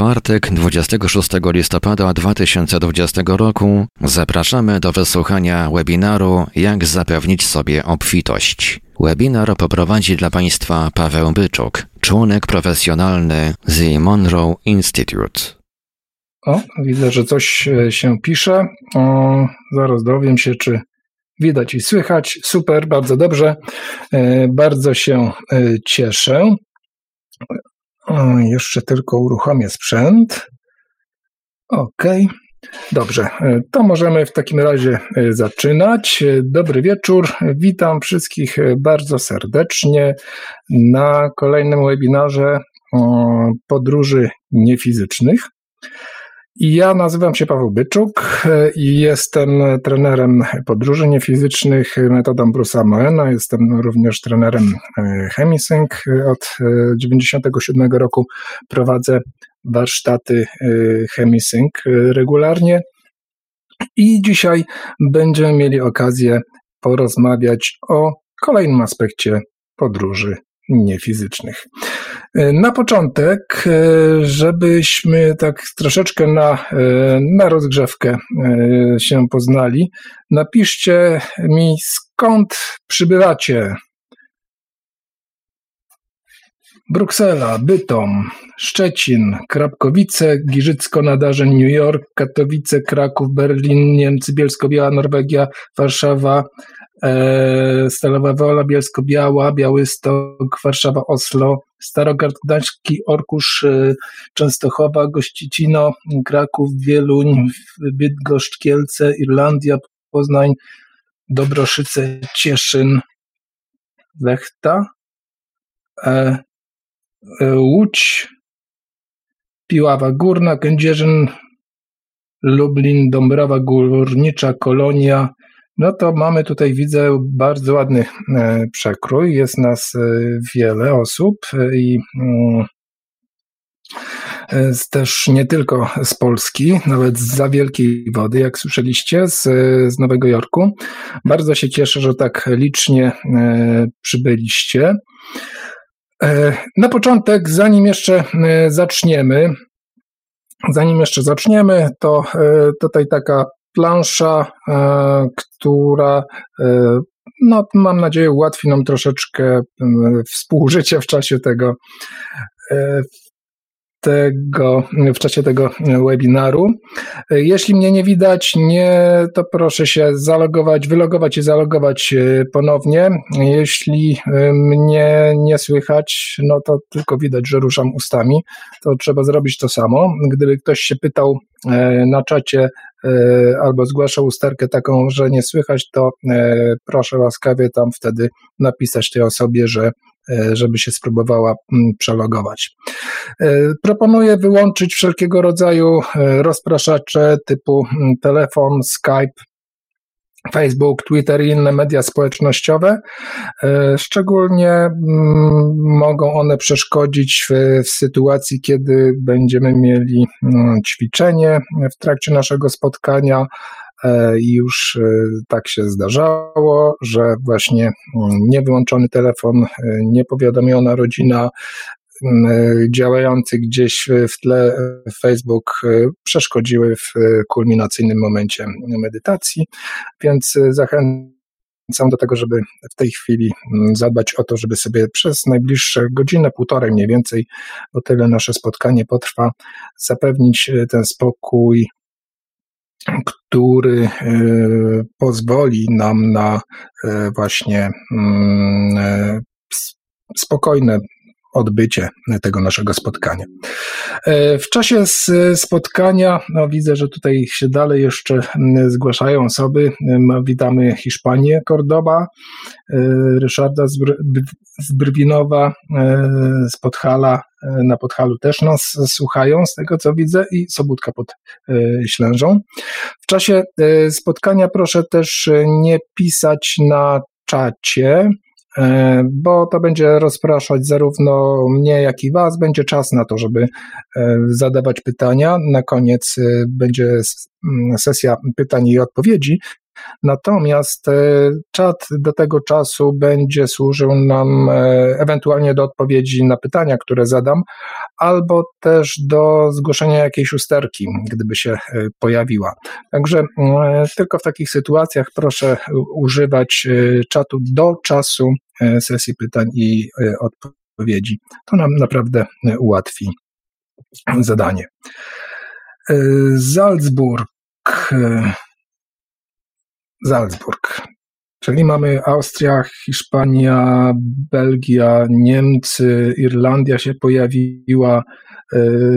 czwartek, 26 listopada 2020 roku zapraszamy do wysłuchania webinaru Jak zapewnić sobie obfitość. Webinar poprowadzi dla Państwa Paweł Byczuk, członek profesjonalny z Monroe Institute. O, widzę, że coś się pisze. Zaraz dowiem się, czy widać i słychać. Super, bardzo dobrze. Bardzo się cieszę. Jeszcze tylko uruchomię sprzęt. OK. Dobrze, to możemy w takim razie zaczynać. Dobry wieczór, witam wszystkich bardzo serdecznie na kolejnym webinarze podróży niefizycznych. Ja nazywam się Paweł Byczuk i jestem trenerem podróży niefizycznych metodą Bruce'a Moena. Jestem również trenerem Hemi-Sync. Od 1997 roku prowadzę warsztaty Hemi-Sync regularnie i dzisiaj będziemy mieli okazję porozmawiać o kolejnym aspekcie podróży niefizycznych. Na początek, żebyśmy tak troszeczkę na rozgrzewkę się poznali, napiszcie mi, skąd przybywacie. Bruksela, Bytom, Szczecin, Krapkowice, Giżycko nad Arzen, New York, Katowice, Kraków, Berlin, Niemcy, Bielsko-Biała, Norwegia, Warszawa, Stalowa Wola, Bielsko-Biała, Białystok, Warszawa, Oslo, Starogard, Gdański, Orkusz, Częstochowa, Gościcino, Kraków, Wieluń, Bydgoszcz, Kielce, Irlandia, Poznań, Dobroszyce, Cieszyn, Lechta, Łódź, Piława Górna, Kędzierzyn, Lublin, Dąbrowa Górnicza, Kolonia. No to mamy tutaj, widzę, bardzo ładny przekrój. Jest nas wiele osób i też nie tylko z Polski, nawet z za wielkiej wody, jak słyszeliście, z Nowego Jorku. Bardzo się cieszę, że tak licznie przybyliście. Na początek, zanim jeszcze zaczniemy, to tutaj taka plansza, która mam nadzieję ułatwi nam troszeczkę współżycie w czasie tego webinaru. Jeśli mnie nie widać, to proszę się zalogować, wylogować i zalogować ponownie. Jeśli mnie nie słychać, to tylko widać, że ruszam ustami. To trzeba zrobić to samo. Gdyby ktoś się pytał na czacie albo zgłaszał usterkę taką, że nie słychać, to proszę łaskawie tam wtedy napisać tej osobie, żeby się spróbowała przelogować. Proponuję wyłączyć wszelkiego rodzaju rozpraszacze typu telefon, Skype, Facebook, Twitter i inne media społecznościowe. Szczególnie mogą one przeszkodzić w sytuacji, kiedy będziemy mieli ćwiczenie w trakcie naszego spotkania. I już tak się zdarzało, że właśnie niewyłączony telefon, niepowiadomiona rodzina, działający gdzieś w tle Facebook przeszkodziły w kulminacyjnym momencie medytacji, więc zachęcam do tego, żeby w tej chwili zadbać o to, żeby sobie przez najbliższe godzinę, półtorej mniej więcej, bo tyle nasze spotkanie potrwa, zapewnić ten spokój, który pozwoli nam na właśnie spokojne odbycie tego naszego spotkania. W czasie spotkania, widzę, że tutaj się dalej jeszcze zgłaszają osoby. Witamy Hiszpanię, Cordoba, Ryszarda z Brwinowa, z Podhala, na Podhalu też nas słuchają, z tego co widzę, i Sobótka pod Ślężą. W czasie spotkania proszę też nie pisać na czacie, bo to będzie rozpraszać zarówno mnie, jak i was. Będzie czas na to, żeby zadawać pytania. Na koniec będzie sesja pytań i odpowiedzi, Natomiast czat do tego czasu będzie służył nam ewentualnie do odpowiedzi na pytania, które zadam, albo też do zgłoszenia jakiejś usterki, gdyby się pojawiła. Także tylko w takich sytuacjach proszę używać czatu do czasu sesji pytań i odpowiedzi. To nam naprawdę ułatwi zadanie. Salzburg, czyli mamy Austria, Hiszpania, Belgia, Niemcy, Irlandia się pojawiła,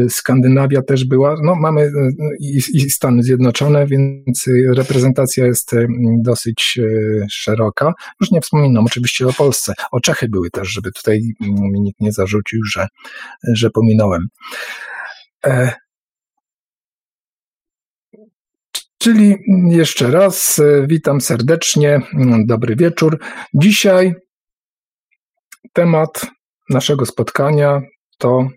Skandynawia też była, no mamy i Stany Zjednoczone, więc reprezentacja jest dosyć szeroka. Już nie wspominam oczywiście o Polsce, o Czechy były też, żeby tutaj mi nikt nie zarzucił, że pominąłem. Czyli jeszcze raz witam serdecznie, dobry wieczór. Dzisiaj temat naszego spotkania to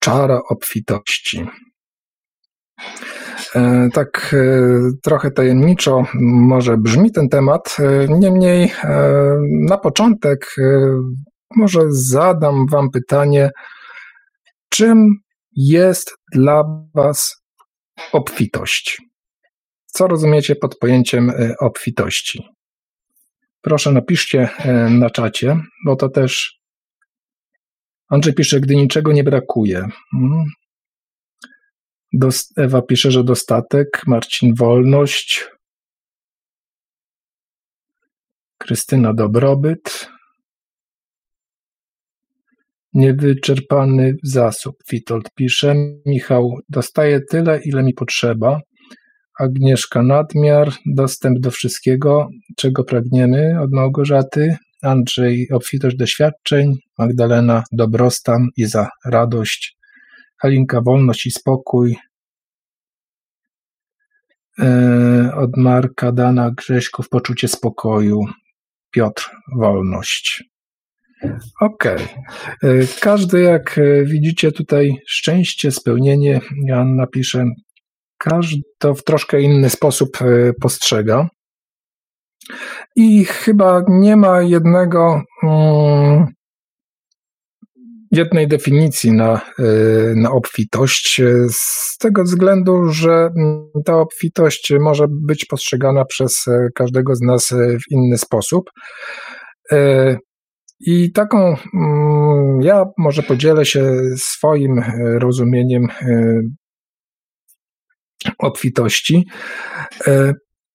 czara obfitości. Tak trochę tajemniczo może brzmi ten temat, niemniej na początek może zadam wam pytanie, czym jest dla was obfitość? Co rozumiecie pod pojęciem obfitości? Proszę napiszcie na czacie, bo to też Andrzej pisze, gdy niczego nie brakuje. Ewa pisze, że dostatek, Marcin wolność, Krystyna dobrobyt, niewyczerpany zasób, Witold pisze, Michał dostaje tyle, ile mi potrzeba, Agnieszka nadmiar, dostęp do wszystkiego, czego pragniemy od Małgorzaty, Andrzej obfitość doświadczeń, Magdalena dobrostan i za radość, Halinka wolność i spokój, od Marka, Dana, Grześków poczucie spokoju, Piotr wolność. Okej. Każdy, jak widzicie tutaj, szczęście, spełnienie, Joanna pisze, każdy to w troszkę inny sposób postrzega i chyba nie ma jednej definicji na obfitość z tego względu, że ta obfitość może być postrzegana przez każdego z nas w inny sposób. I taką, ja może podzielę się swoim rozumieniem obfitości.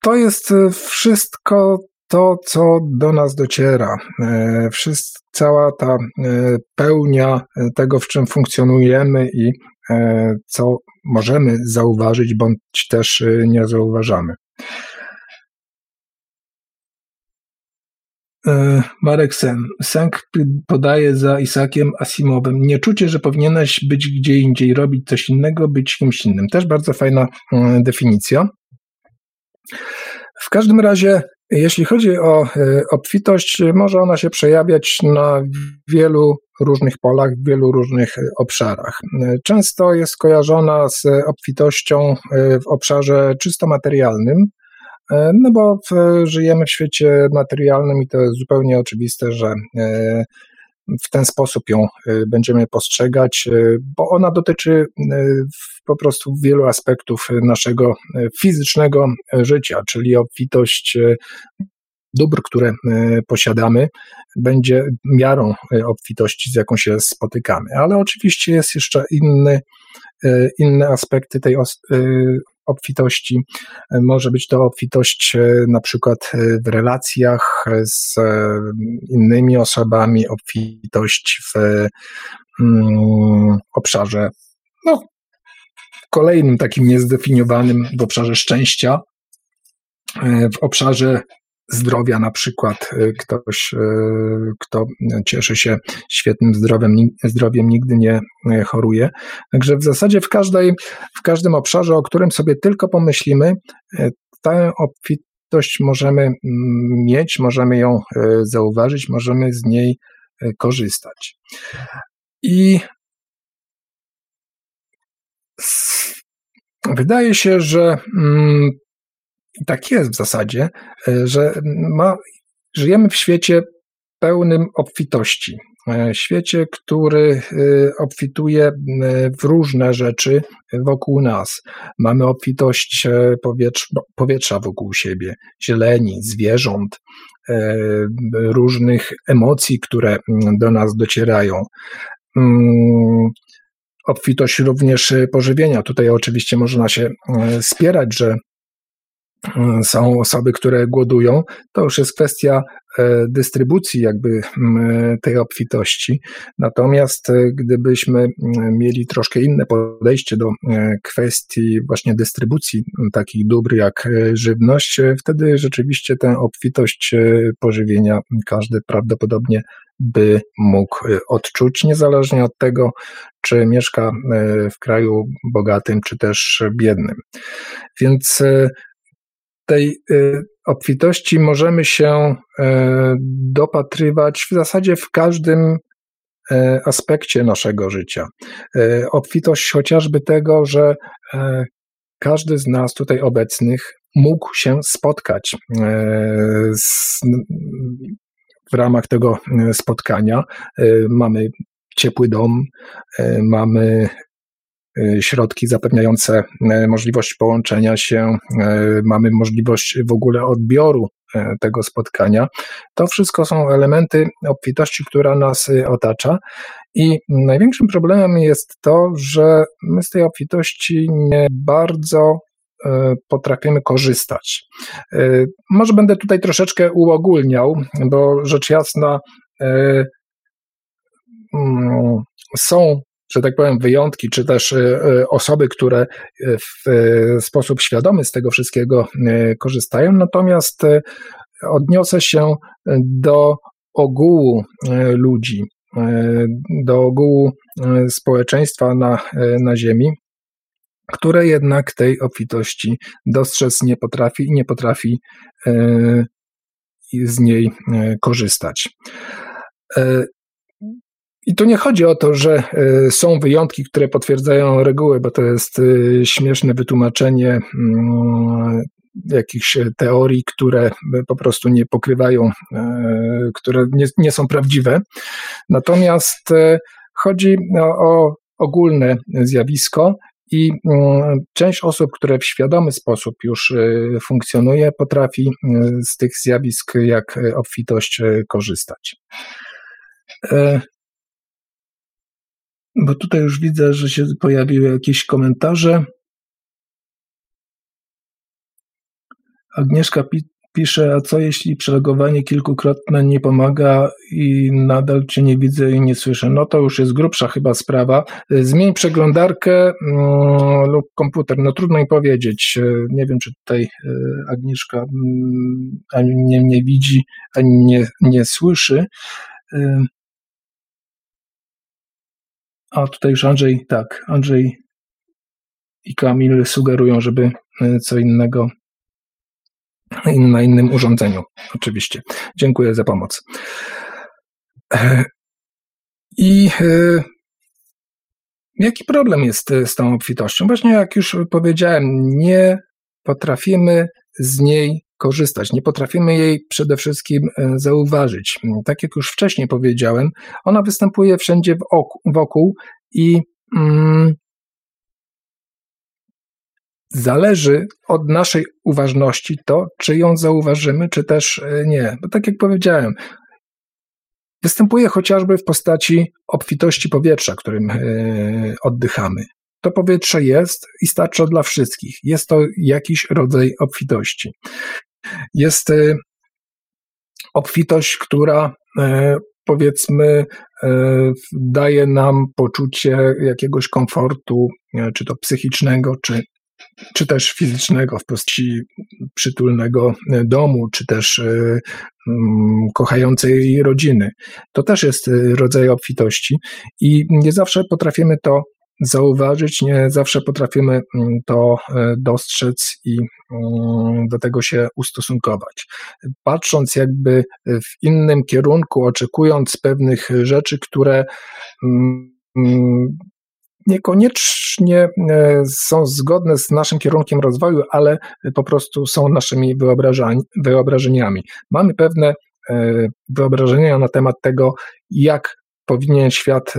To jest wszystko to, co do nas dociera. Cała ta pełnia tego, w czym funkcjonujemy i co możemy zauważyć, bądź też nie zauważamy. Marek Sęk podaje za Isaaciem Asimowem. Nie czucie, że powinieneś być gdzie indziej, robić coś innego, być kimś innym. Też bardzo fajna definicja. W każdym razie, jeśli chodzi o obfitość, może ona się przejawiać na wielu różnych polach, w wielu różnych obszarach. Często jest kojarzona z obfitością w obszarze czysto materialnym, no bo żyjemy w świecie materialnym i to jest zupełnie oczywiste, że w ten sposób ją będziemy postrzegać, bo ona dotyczy po prostu wielu aspektów naszego fizycznego życia, czyli obfitość dóbr, które posiadamy, będzie miarą obfitości, z jaką się spotykamy. Ale oczywiście jest jeszcze inne aspekty tej obfitości. Może być to obfitość na przykład w relacjach z innymi osobami, obfitość w obszarze kolejnym takim niezdefiniowanym, w obszarze szczęścia, w obszarze zdrowia na przykład. Ktoś, kto cieszy się świetnym zdrowiem, nigdy nie choruje. Także w zasadzie w każdym obszarze, o którym sobie tylko pomyślimy, tę obfitość możemy mieć, możemy ją zauważyć, możemy z niej korzystać. I wydaje się, że I tak jest w zasadzie, że żyjemy w świecie pełnym obfitości. Świecie, który obfituje w różne rzeczy wokół nas. Mamy obfitość powietrza wokół siebie, zieleni, zwierząt, różnych emocji, które do nas docierają. Obfitość również pożywienia. Tutaj oczywiście można się spierać, że są osoby, które głodują. To już jest kwestia dystrybucji jakby tej obfitości. Natomiast gdybyśmy mieli troszkę inne podejście do kwestii właśnie dystrybucji takich dóbr jak żywność, wtedy rzeczywiście tę obfitość pożywienia każdy prawdopodobnie by mógł odczuć, niezależnie od tego, czy mieszka w kraju bogatym, czy też biednym. Więc tej obfitości możemy się dopatrywać w zasadzie w każdym aspekcie naszego życia. Obfitość chociażby tego, że każdy z nas tutaj obecnych mógł się spotkać w ramach tego spotkania. Mamy ciepły dom, mamy środki zapewniające możliwość połączenia się, mamy możliwość w ogóle odbioru tego spotkania. To wszystko są elementy obfitości, która nas otacza i największym problemem jest to, że my z tej obfitości nie bardzo potrafimy korzystać. Może będę tutaj troszeczkę uogólniał, bo rzecz jasna są, że tak powiem, wyjątki, czy też osoby, które w sposób świadomy z tego wszystkiego korzystają. Natomiast odniosę się do ogółu ludzi, do ogółu społeczeństwa na Ziemi, które jednak tej obfitości dostrzec nie potrafi i nie potrafi z niej korzystać. I tu nie chodzi o to, że są wyjątki, które potwierdzają reguły, bo to jest śmieszne wytłumaczenie jakichś teorii, które po prostu nie pokrywają, które nie są prawdziwe. Natomiast chodzi o ogólne zjawisko i część osób, które w świadomy sposób już funkcjonuje, potrafi z tych zjawisk jak obfitość korzystać. Bo tutaj już widzę, że się pojawiły jakieś komentarze. Agnieszka pisze, a co jeśli przelegowanie kilkukrotne nie pomaga i nadal Cię nie widzę i nie słyszę? No to już jest grubsza chyba sprawa. Zmień przeglądarkę lub komputer. No trudno mi powiedzieć. Nie wiem, czy tutaj Agnieszka ani nie widzi, ani nie słyszy. A tutaj już Andrzej i Kamil sugerują, żeby co innego na innym urządzeniu. Oczywiście. Dziękuję za pomoc. I jaki problem jest z tą obfitością? Właśnie jak już powiedziałem, nie potrafimy z niej korzystać. Nie potrafimy jej przede wszystkim zauważyć. Tak jak już wcześniej powiedziałem, ona występuje wszędzie wokół i zależy od naszej uważności to, czy ją zauważymy, czy też nie. Bo tak jak powiedziałem, występuje chociażby w postaci obfitości powietrza, którym oddychamy. To powietrze jest i starcza dla wszystkich. Jest to jakiś rodzaj obfitości. Jest obfitość, która powiedzmy daje nam poczucie jakiegoś komfortu, czy to psychicznego, czy też fizycznego w postaci przytulnego domu, czy też kochającej rodziny. To też jest rodzaj obfitości i nie zawsze potrafimy to zauważyć, nie zawsze potrafimy to dostrzec i do tego się ustosunkować. Patrząc jakby w innym kierunku, oczekując pewnych rzeczy, które niekoniecznie są zgodne z naszym kierunkiem rozwoju, ale po prostu są naszymi wyobrażeniami. Mamy pewne wyobrażenia na temat tego, jak powinien świat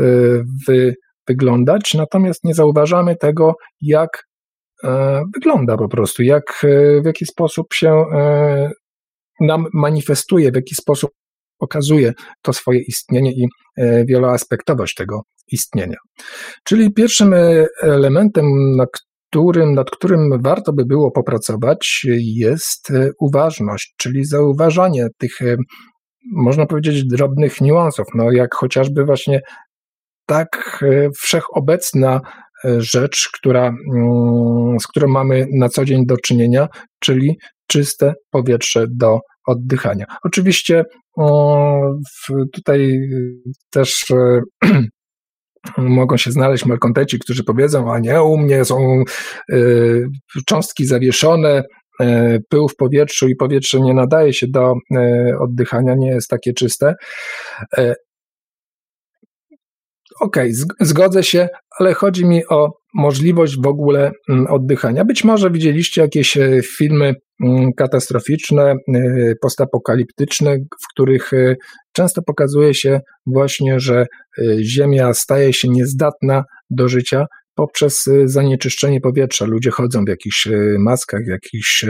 wyglądać, natomiast nie zauważamy tego, jak wygląda po prostu, w jaki sposób się nam manifestuje, w jaki sposób okazuje to swoje istnienie i wieloaspektowość tego istnienia. Czyli pierwszym elementem, nad którym warto by było popracować, jest uważność, czyli zauważanie tych, można powiedzieć, drobnych niuansów, jak chociażby właśnie tak wszechobecna rzecz, z którą mamy na co dzień do czynienia, czyli czyste powietrze do oddychania. Oczywiście tutaj też mogą się znaleźć malkontenci, którzy powiedzą, a nie, u mnie są cząstki zawieszone, pył w powietrzu i powietrze nie nadaje się do oddychania, nie jest takie czyste. Okej, zgodzę się, ale chodzi mi o możliwość w ogóle oddychania. Być może widzieliście jakieś filmy katastroficzne, postapokaliptyczne, w których często pokazuje się właśnie, że Ziemia staje się niezdatna do życia poprzez zanieczyszczenie powietrza. Ludzie chodzą w jakichś maskach, w jakichś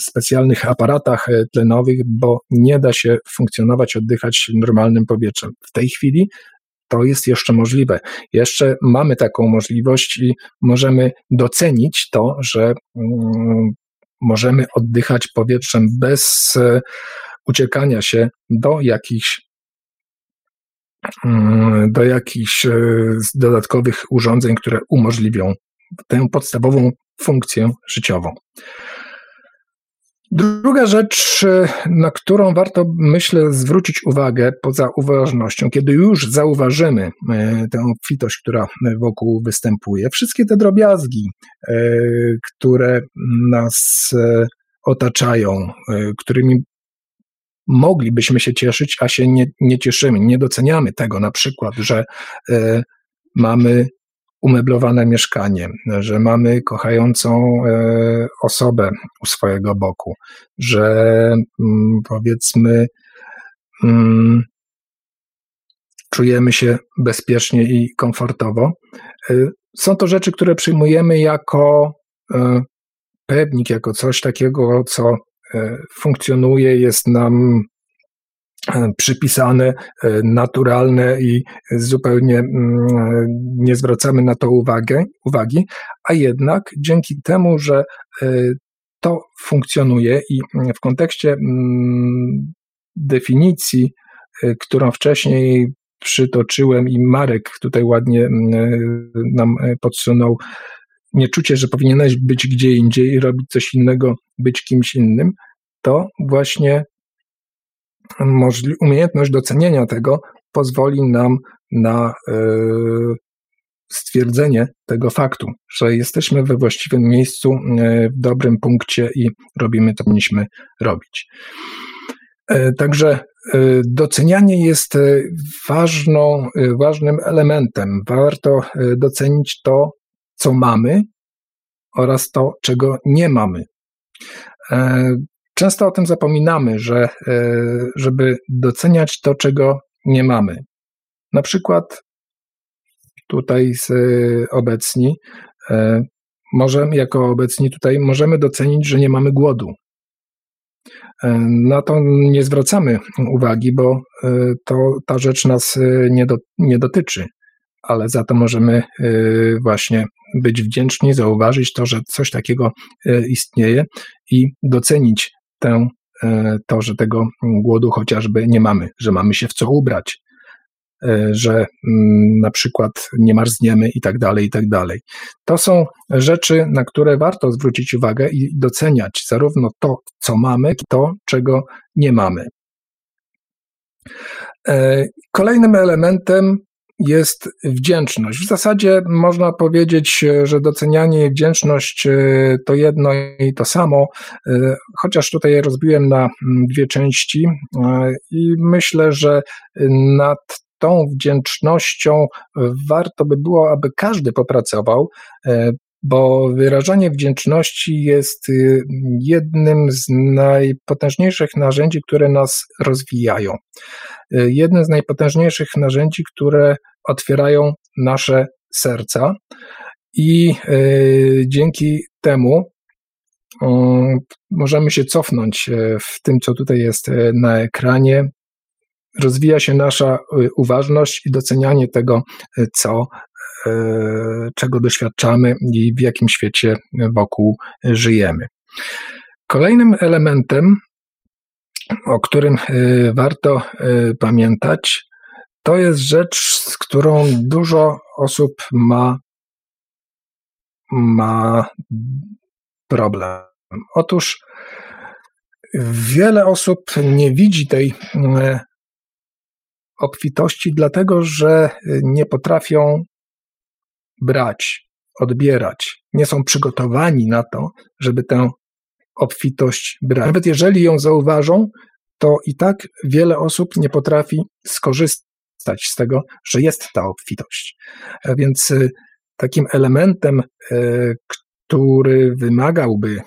specjalnych aparatach tlenowych, bo nie da się funkcjonować, oddychać normalnym powietrzem. W tej chwili to jest jeszcze możliwe. Jeszcze mamy taką możliwość i możemy docenić to, że możemy oddychać powietrzem bez uciekania się do jakichś dodatkowych urządzeń, które umożliwią tę podstawową funkcję życiową. Druga rzecz, na którą warto, myślę, zwrócić uwagę poza uważnością, kiedy już zauważymy tę obfitość, która wokół występuje, wszystkie te drobiazgi, które nas otaczają, którymi moglibyśmy się cieszyć, a się nie cieszymy, nie doceniamy tego, na przykład, że mamy umeblowane mieszkanie, że mamy kochającą osobę u swojego boku, że powiedzmy czujemy się bezpiecznie i komfortowo. Są to rzeczy, które przyjmujemy jako pewnik, jako coś takiego, co funkcjonuje, jest nam przypisane, naturalne i zupełnie nie zwracamy na to uwagi, a jednak dzięki temu, że to funkcjonuje i w kontekście definicji, którą wcześniej przytoczyłem i Marek tutaj ładnie nam podsunął, nieczucie, że powinieneś być gdzie indziej i robić coś innego, być kimś innym, to właśnie umiejętność docenienia tego pozwoli nam na stwierdzenie tego faktu, że jesteśmy we właściwym miejscu, w dobrym punkcie i robimy to, co powinniśmy robić. Także docenianie jest ważnym elementem. Warto docenić to, co mamy oraz to, czego nie mamy. Często o tym zapominamy, że żeby doceniać to, czego nie mamy. Na przykład tutaj możemy docenić, że nie mamy głodu. Na to nie zwracamy uwagi, bo ta rzecz nas nie dotyczy, ale za to możemy właśnie być wdzięczni, zauważyć to, że coś takiego istnieje i docenić to, że tego głodu chociażby nie mamy, że mamy się w co ubrać, że na przykład nie marzniemy i tak dalej, i tak dalej. To są rzeczy, na które warto zwrócić uwagę i doceniać zarówno to, co mamy, jak i to, czego nie mamy. Kolejnym elementem jest wdzięczność. W zasadzie można powiedzieć, że docenianie i wdzięczność to jedno i to samo, chociaż tutaj je rozbiłem na dwie części i myślę, że nad tą wdzięcznością warto by było, aby każdy popracował, bo wyrażanie wdzięczności jest jednym z najpotężniejszych narzędzi, które nas rozwijają. Jednym z najpotężniejszych narzędzi, które otwierają nasze serca i dzięki temu możemy się cofnąć w tym, co tutaj jest na ekranie. Rozwija się nasza uważność i docenianie tego, czego doświadczamy i w jakim świecie wokół żyjemy. Kolejnym elementem, o którym warto pamiętać, to jest rzecz, z którą dużo osób ma problem. Otóż wiele osób nie widzi tej obfitości, dlatego że nie potrafią brać, odbierać, nie są przygotowani na to, żeby tę obfitość brać. Nawet jeżeli ją zauważą, to i tak wiele osób nie potrafi skorzystać z tego, że jest ta obfitość. Więc takim elementem, który wymagałby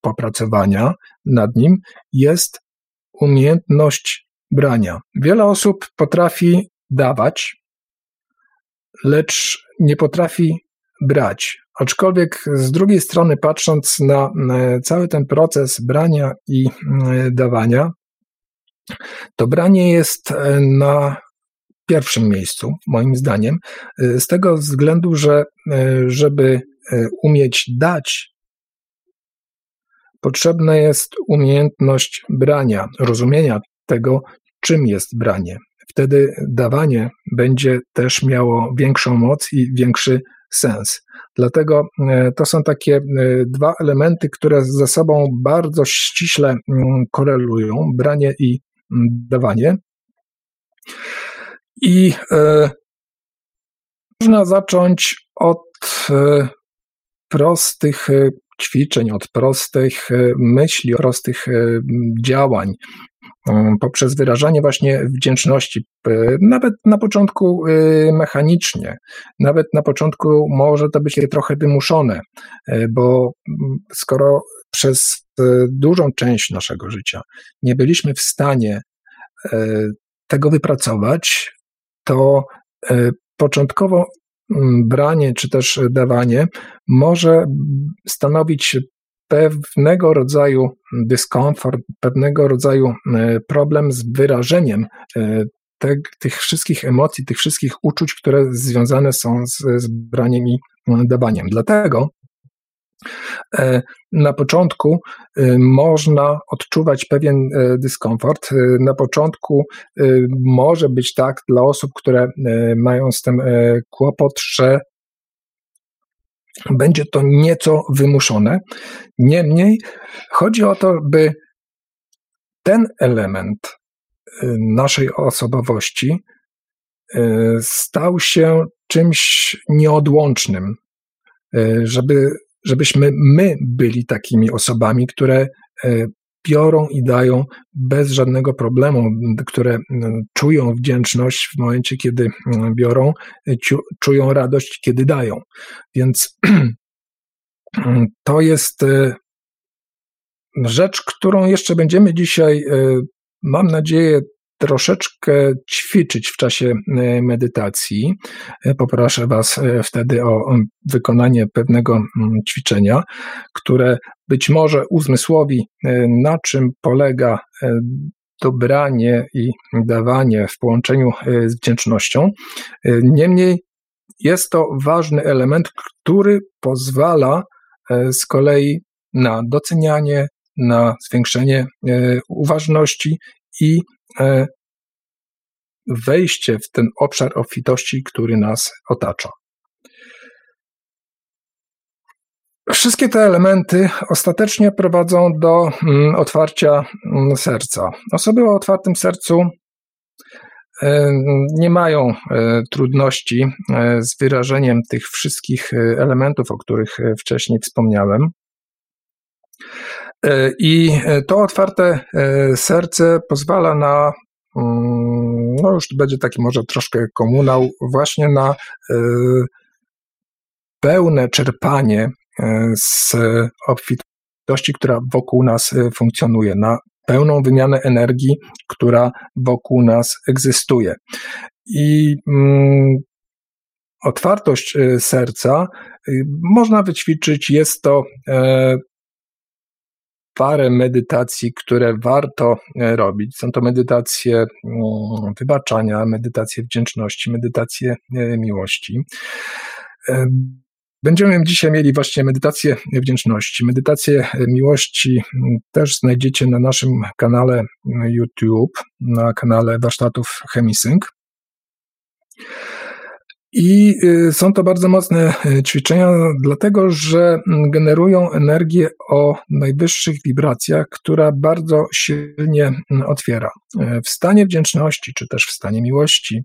popracowania nad nim, jest umiejętność brania. Wiele osób potrafi dawać, lecz nie potrafi brać. Aczkolwiek z drugiej strony, patrząc na cały ten proces brania i dawania, to branie jest na pierwszym miejscu, moim zdaniem, z tego względu, że żeby umieć dać, potrzebna jest umiejętność brania, rozumienia tego, czym jest branie. Wtedy dawanie będzie też miało większą moc i większy sens. Dlatego to są takie dwa elementy, które ze sobą bardzo ściśle korelują, branie i dawanie. I można zacząć od prostych ćwiczeń, od prostych myśli, od prostych działań, poprzez wyrażanie właśnie wdzięczności, nawet na początku mechanicznie, nawet na początku może to być trochę wymuszone, bo skoro przez dużą część naszego życia nie byliśmy w stanie tego wypracować, to początkowo branie czy też dawanie może stanowić pewnego rodzaju dyskomfort, pewnego rodzaju problem z wyrażeniem tych wszystkich emocji, tych wszystkich uczuć, które związane są z braniem i dawaniem. Dlatego na początku można odczuwać pewien dyskomfort. Na początku może być tak dla osób, które mają z tym kłopot, że będzie to nieco wymuszone. Niemniej chodzi o to, by ten element naszej osobowości stał się czymś nieodłącznym, żebyśmy my byli takimi osobami, które biorą i dają bez żadnego problemu, które czują wdzięczność w momencie, kiedy biorą, czują radość, kiedy dają. Więc to jest rzecz, którą jeszcze będziemy dzisiaj, mam nadzieję, troszeczkę ćwiczyć w czasie medytacji. Poproszę Was wtedy o wykonanie pewnego ćwiczenia, które być może uzmysłowi, na czym polega dobranie i dawanie w połączeniu z wdzięcznością. Niemniej jest to ważny element, który pozwala z kolei na docenianie, na zwiększenie uważności i wejście w ten obszar obfitości, który nas otacza. Wszystkie te elementy ostatecznie prowadzą do otwarcia serca. Osoby o otwartym sercu nie mają trudności z wyrażeniem tych wszystkich elementów, o których wcześniej wspomniałem. I to otwarte serce pozwala na no już to będzie taki może troszkę komunał, właśnie na pełne czerpanie z obfitości, która wokół nas funkcjonuje, na pełną wymianę energii, która wokół nas egzystuje. I otwartość serca można wyćwiczyć, jest to parę medytacji, które warto robić. Są to medytacje wybaczania, medytacje wdzięczności, medytacje miłości. Będziemy dzisiaj mieli właśnie medytację wdzięczności. Medytację miłości też znajdziecie na naszym kanale YouTube, na kanale warsztatów Hemi-Sync. I są to bardzo mocne ćwiczenia, dlatego że generują energię o najwyższych wibracjach, która bardzo silnie otwiera. W stanie wdzięczności, czy też w stanie miłości,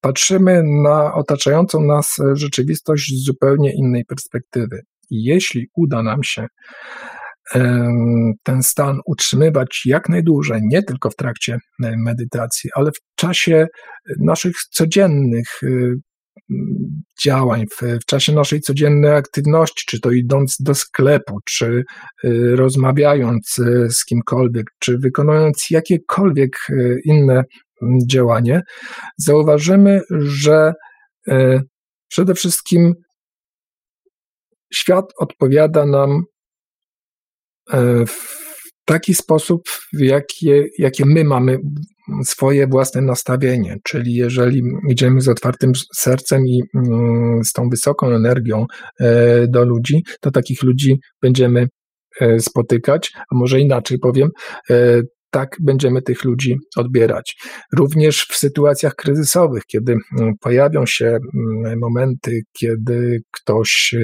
patrzymy na otaczającą nas rzeczywistość z zupełnie innej perspektywy. I jeśli uda nam się ten stan utrzymywać jak najdłużej, nie tylko w trakcie medytacji, ale w czasie naszych codziennych działań, w czasie naszej codziennej aktywności, czy to idąc do sklepu, czy rozmawiając z kimkolwiek, czy wykonując jakiekolwiek inne działanie, zauważymy, że przede wszystkim świat odpowiada nam w taki sposób, w jakie my mamy swoje własne nastawienie, czyli jeżeli idziemy z otwartym sercem i z tą wysoką energią do ludzi, to takich ludzi będziemy spotykać, a może inaczej powiem, tak będziemy tych ludzi odbierać. Również w sytuacjach kryzysowych, kiedy pojawią się momenty, kiedy ktoś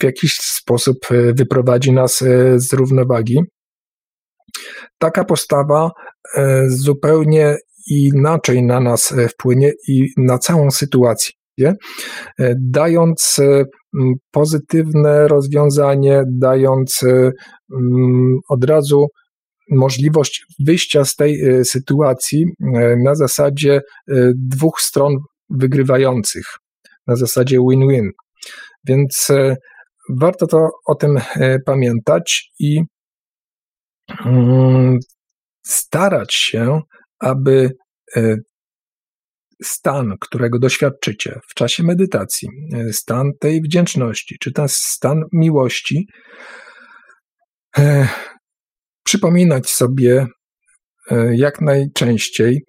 w jakiś sposób wyprowadzi nas z równowagi. Taka postawa zupełnie inaczej na nas wpłynie i na całą sytuację, dając pozytywne rozwiązanie, dając od razu możliwość wyjścia z tej sytuacji na zasadzie dwóch stron wygrywających, na zasadzie win-win. Więc warto o tym pamiętać i starać się, aby stan, którego doświadczycie w czasie medytacji, stan tej wdzięczności, czy ten stan miłości, przypominać sobie jak najczęściej,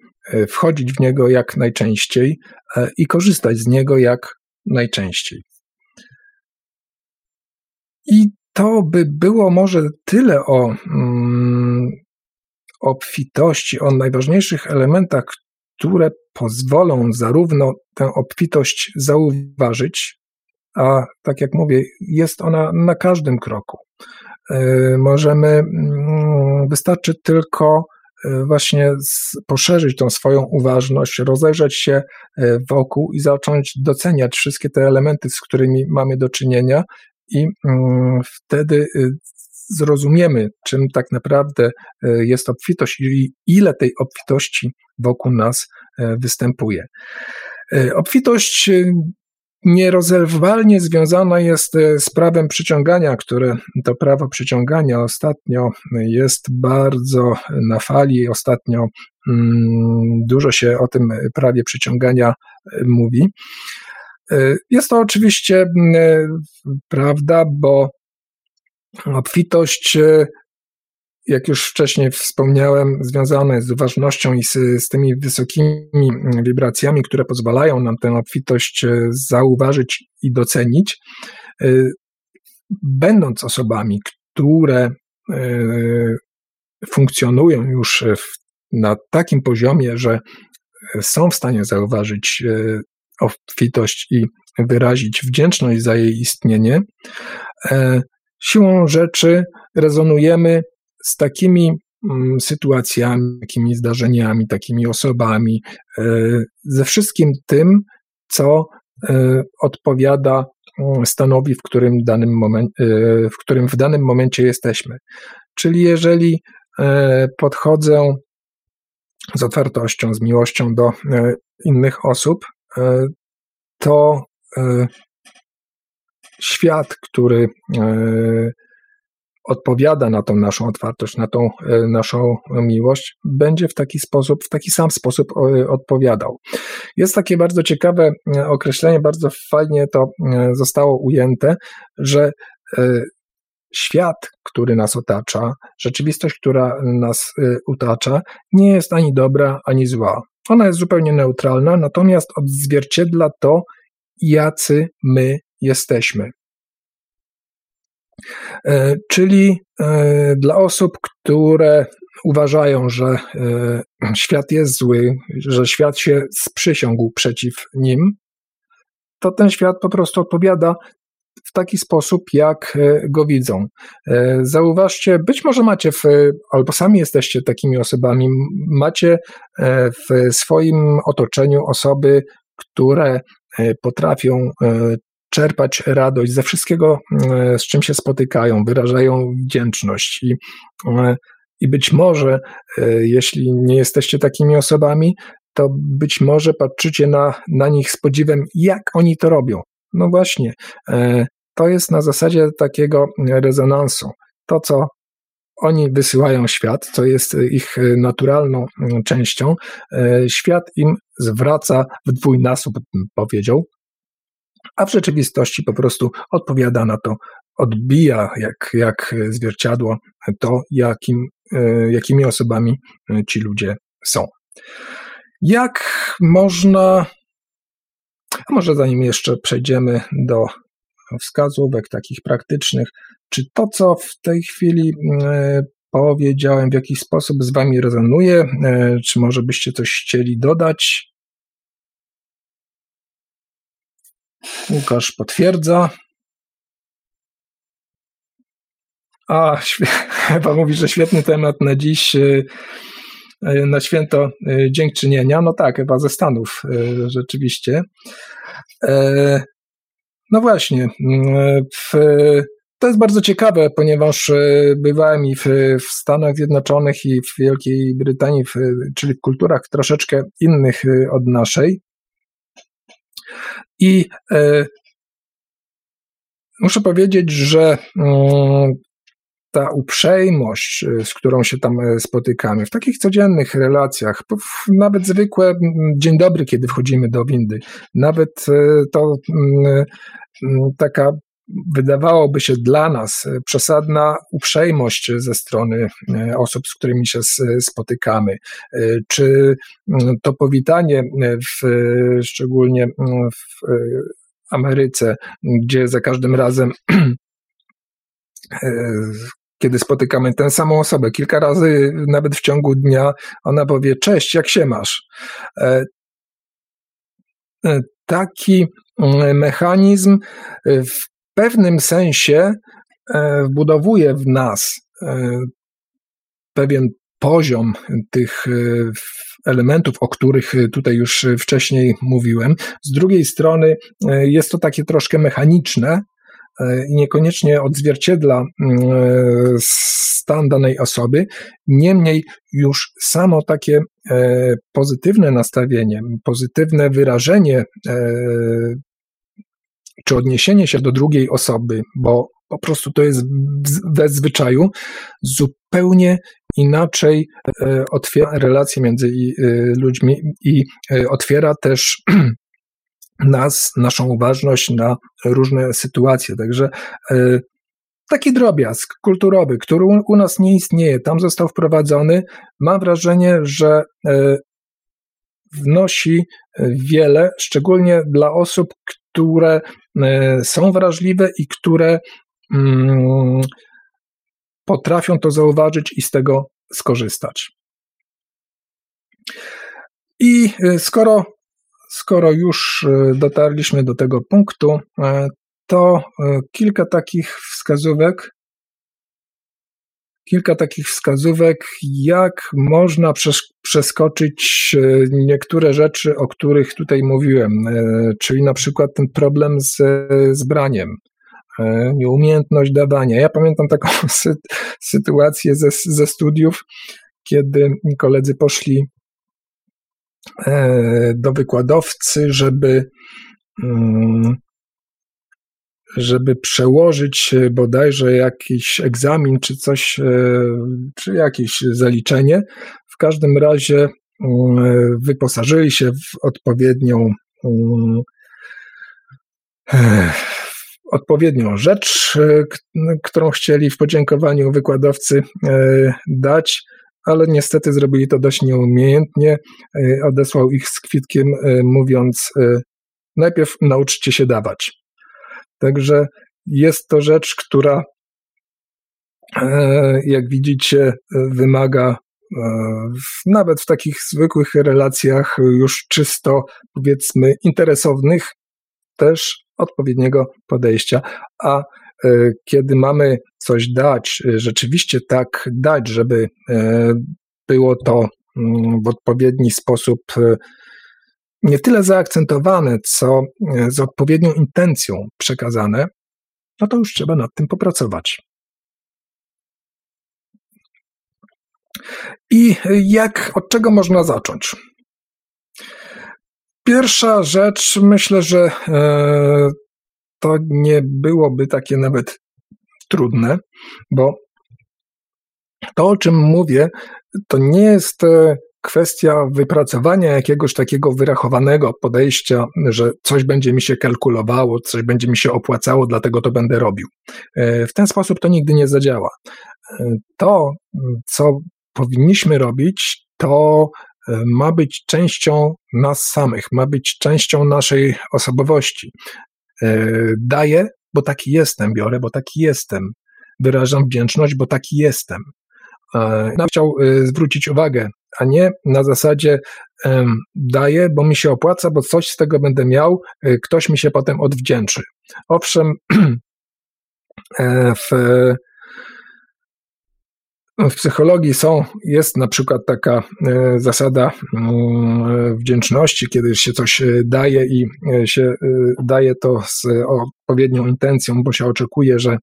wchodzić w niego jak najczęściej i korzystać z niego jak najczęściej. I to by było może tyle o obfitości, o najważniejszych elementach, które pozwolą zarówno tę obfitość zauważyć, a tak jak mówię, jest ona na każdym kroku. Wystarczy tylko właśnie poszerzyć tą swoją uważność, rozejrzeć się wokół i zacząć doceniać wszystkie te elementy, z którymi mamy do czynienia, i wtedy zrozumiemy, czym tak naprawdę jest obfitość i ile tej obfitości wokół nas występuje. Obfitość nierozerwalnie związana jest z prawem przyciągania, które to prawo przyciągania ostatnio jest bardzo na fali, ostatnio dużo się o tym prawie przyciągania mówi. Jest to oczywiście prawda, bo obfitość, jak już wcześniej wspomniałem, związana jest z uważnością i z tymi wysokimi wibracjami, które pozwalają nam tę obfitość zauważyć i docenić. Będąc osobami, które funkcjonują już na takim poziomie, że są w stanie zauważyć obfitość i wyrazić wdzięczność za jej istnienie, siłą rzeczy rezonujemy z takimi sytuacjami, takimi zdarzeniami, takimi osobami, ze wszystkim tym, co odpowiada stanowi, w którym w danym momencie jesteśmy. Czyli jeżeli podchodzę z otwartością, z miłością do innych osób, to świat, który odpowiada na tą naszą otwartość, na tą naszą miłość, będzie w taki sam sposób odpowiadał. Jest takie bardzo ciekawe określenie, bardzo fajnie to zostało ujęte, że świat, który nas otacza, rzeczywistość, która nas otacza, nie jest ani dobra, ani zła. Ona jest zupełnie neutralna, natomiast odzwierciedla to, jacy my jesteśmy. Czyli dla osób, które uważają, że świat jest zły, że świat się sprzysiągł przeciw nim, to ten świat po prostu odpowiada w taki sposób, jak go widzą. Zauważcie, być może macie, albo sami jesteście takimi osobami, macie w swoim otoczeniu osoby, które potrafią czerpać radość ze wszystkiego, z czym się spotykają, wyrażają wdzięczność i być może, jeśli nie jesteście takimi osobami, to być może patrzycie na nich z podziwem, jak oni to robią. No właśnie, to jest na zasadzie takiego rezonansu. To, co oni wysyłają w świat, co jest ich naturalną częścią, świat im zwraca w dwójnasób, powiedział, a w rzeczywistości po prostu odpowiada na to, odbija jak zwierciadło to, jakimi osobami ci ludzie są. Jak można... A może zanim jeszcze przejdziemy do wskazówek takich praktycznych, czy to, co w tej chwili powiedziałem, w jakiś sposób z wami rezonuje, czy może byście coś chcieli dodać? Łukasz potwierdza. A, chyba mówi, że świetny temat na dziś, na święto dziękczynienia. No tak, chyba ze Stanów rzeczywiście. No właśnie, to jest bardzo ciekawe, ponieważ bywałem i w Stanach Zjednoczonych i w Wielkiej Brytanii, czyli w kulturach troszeczkę innych od naszej. I muszę powiedzieć, że ta uprzejmość, z którą się tam spotykamy, w takich codziennych relacjach, nawet zwykłe dzień dobry, kiedy wchodzimy do windy, nawet to taka, wydawałoby się dla nas, przesadna uprzejmość ze strony osób, z którymi się spotykamy, czy to powitanie, szczególnie w Ameryce, gdzie za każdym razem, kiedy spotykamy tę samą osobę, kilka razy nawet w ciągu dnia, ona powie: cześć, jak się masz? Taki mechanizm w pewnym sensie wbudowuje w nas pewien poziom tych elementów, o których tutaj już wcześniej mówiłem. Z drugiej strony jest to takie troszkę mechaniczne i niekoniecznie odzwierciedla stan danej osoby, niemniej już samo takie pozytywne nastawienie, pozytywne wyrażenie czy odniesienie się do drugiej osoby, bo po prostu to jest we zwyczaju, zupełnie inaczej otwiera relacje między ludźmi i otwiera też naszą uważność na różne sytuacje. Także taki drobiazg kulturowy, który u nas nie istnieje, tam został wprowadzony, mam wrażenie, że wnosi wiele, szczególnie dla osób, które są wrażliwe i które potrafią to zauważyć i z tego skorzystać. I skoro już dotarliśmy do tego punktu, to kilka takich wskazówek, jak można przeskoczyć niektóre rzeczy, o których tutaj mówiłem, czyli na przykład ten problem z braniem, nieumiejętność dawania. Ja pamiętam taką sytuację ze studiów, kiedy koledzy poszli do wykładowcy, żeby przełożyć bodajże jakiś egzamin czy coś, czy jakieś zaliczenie. W każdym razie wyposażyli się w odpowiednią rzecz, którą chcieli w podziękowaniu wykładowcy dać, ale niestety zrobili to dość nieumiejętnie. Odesłał ich z kwitkiem, mówiąc: najpierw nauczcie się dawać. Także jest to rzecz, która, jak widzicie, wymaga nawet w takich zwykłych relacjach już czysto, powiedzmy, interesownych też odpowiedniego podejścia, a kiedy mamy coś dać, rzeczywiście tak dać, żeby było to w odpowiedni sposób nie tyle zaakcentowane, co z odpowiednią intencją przekazane, no to już trzeba nad tym popracować. I od czego można zacząć? Pierwsza rzecz, myślę, że to nie byłoby takie nawet trudne, bo to, o czym mówię, to nie jest kwestia wypracowania jakiegoś takiego wyrachowanego podejścia, że coś będzie mi się kalkulowało, coś będzie mi się opłacało, dlatego to będę robił. W ten sposób to nigdy nie zadziała. To, co powinniśmy robić, to ma być częścią nas samych, ma być częścią naszej osobowości. Daję, bo taki jestem, biorę, bo taki jestem, wyrażam wdzięczność, bo taki jestem. Chciał zwrócić uwagę, a nie na zasadzie daję, bo mi się opłaca, bo coś z tego będę miał, ktoś mi się potem odwdzięczy. Owszem, w psychologii jest na przykład taka zasada wdzięczności, kiedy się coś daje i się daje to z odpowiednią intencją, bo się oczekuje, że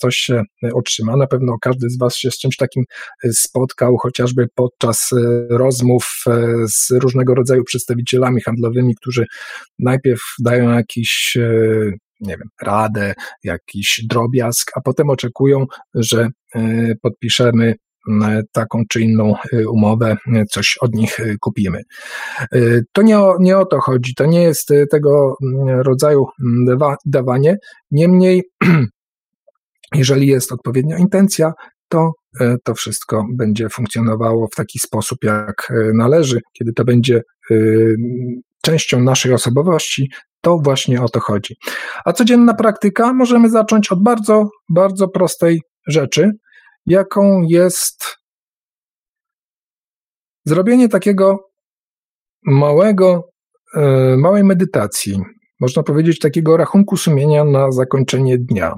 coś się otrzyma. Na pewno każdy z Was się z czymś takim spotkał, chociażby podczas rozmów z różnego rodzaju przedstawicielami handlowymi, którzy najpierw dają jakiś, nie wiem, radę, jakiś drobiazg, a potem oczekują, że podpiszemy taką czy inną umowę, coś od nich kupimy. To nie o to chodzi, to nie jest tego rodzaju dawanie. Niemniej, jeżeli jest odpowiednia intencja, to wszystko będzie funkcjonowało w taki sposób, jak należy. Kiedy to będzie częścią naszej osobowości, to właśnie o to chodzi. A codzienna praktyka możemy zacząć od bardzo, bardzo prostej rzeczy, jaką jest zrobienie takiego małej medytacji, można powiedzieć takiego rachunku sumienia na zakończenie dnia.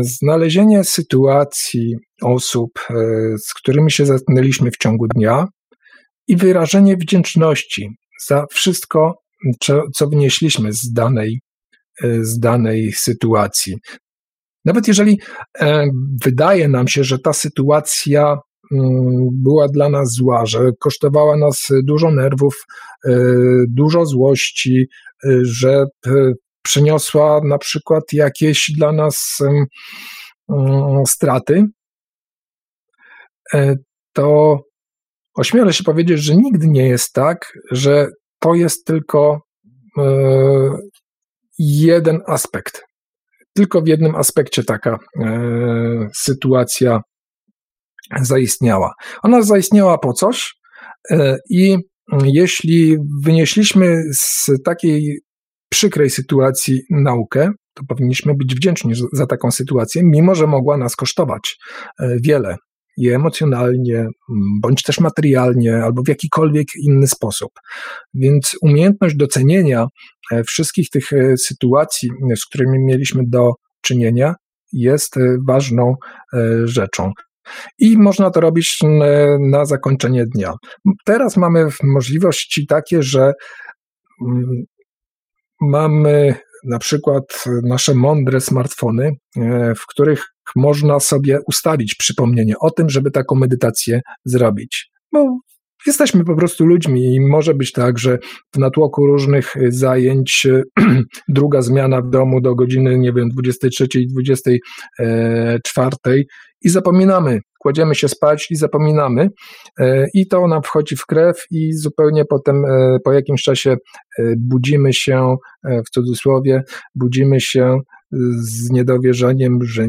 Znalezienie sytuacji, osób, z którymi się zetknęliśmy w ciągu dnia i wyrażenie wdzięczności za wszystko, co wnieśliśmy z danej sytuacji. Nawet jeżeli wydaje nam się, że ta sytuacja była dla nas zła, że kosztowała nas dużo nerwów, dużo złości, że przyniosła na przykład jakieś dla nas straty, to ośmielę się powiedzieć, że nigdy nie jest tak, że to jest tylko jeden aspekt. Tylko w jednym aspekcie taka sytuacja zaistniała. Ona zaistniała po coś i jeśli wynieśliśmy z takiej przykrej sytuacji naukę, to powinniśmy być wdzięczni za taką sytuację, mimo że mogła nas kosztować wiele. I emocjonalnie, bądź też materialnie, albo w jakikolwiek inny sposób. Więc umiejętność docenienia wszystkich tych sytuacji, z którymi mieliśmy do czynienia, jest ważną rzeczą. I można to robić na zakończenie dnia. Teraz mamy możliwości takie, że mamy na przykład nasze mądre smartfony, w których można sobie ustawić przypomnienie o tym, żeby taką medytację zrobić. Bo Jesteśmy po prostu ludźmi i może być tak, że w natłoku różnych zajęć druga zmiana w domu do godziny, nie wiem, 23 i 24 i zapominamy, kładziemy się spać i zapominamy i to nam wchodzi w krew i zupełnie potem po jakimś czasie budzimy się, w cudzysłowie, budzimy się z niedowierzaniem, że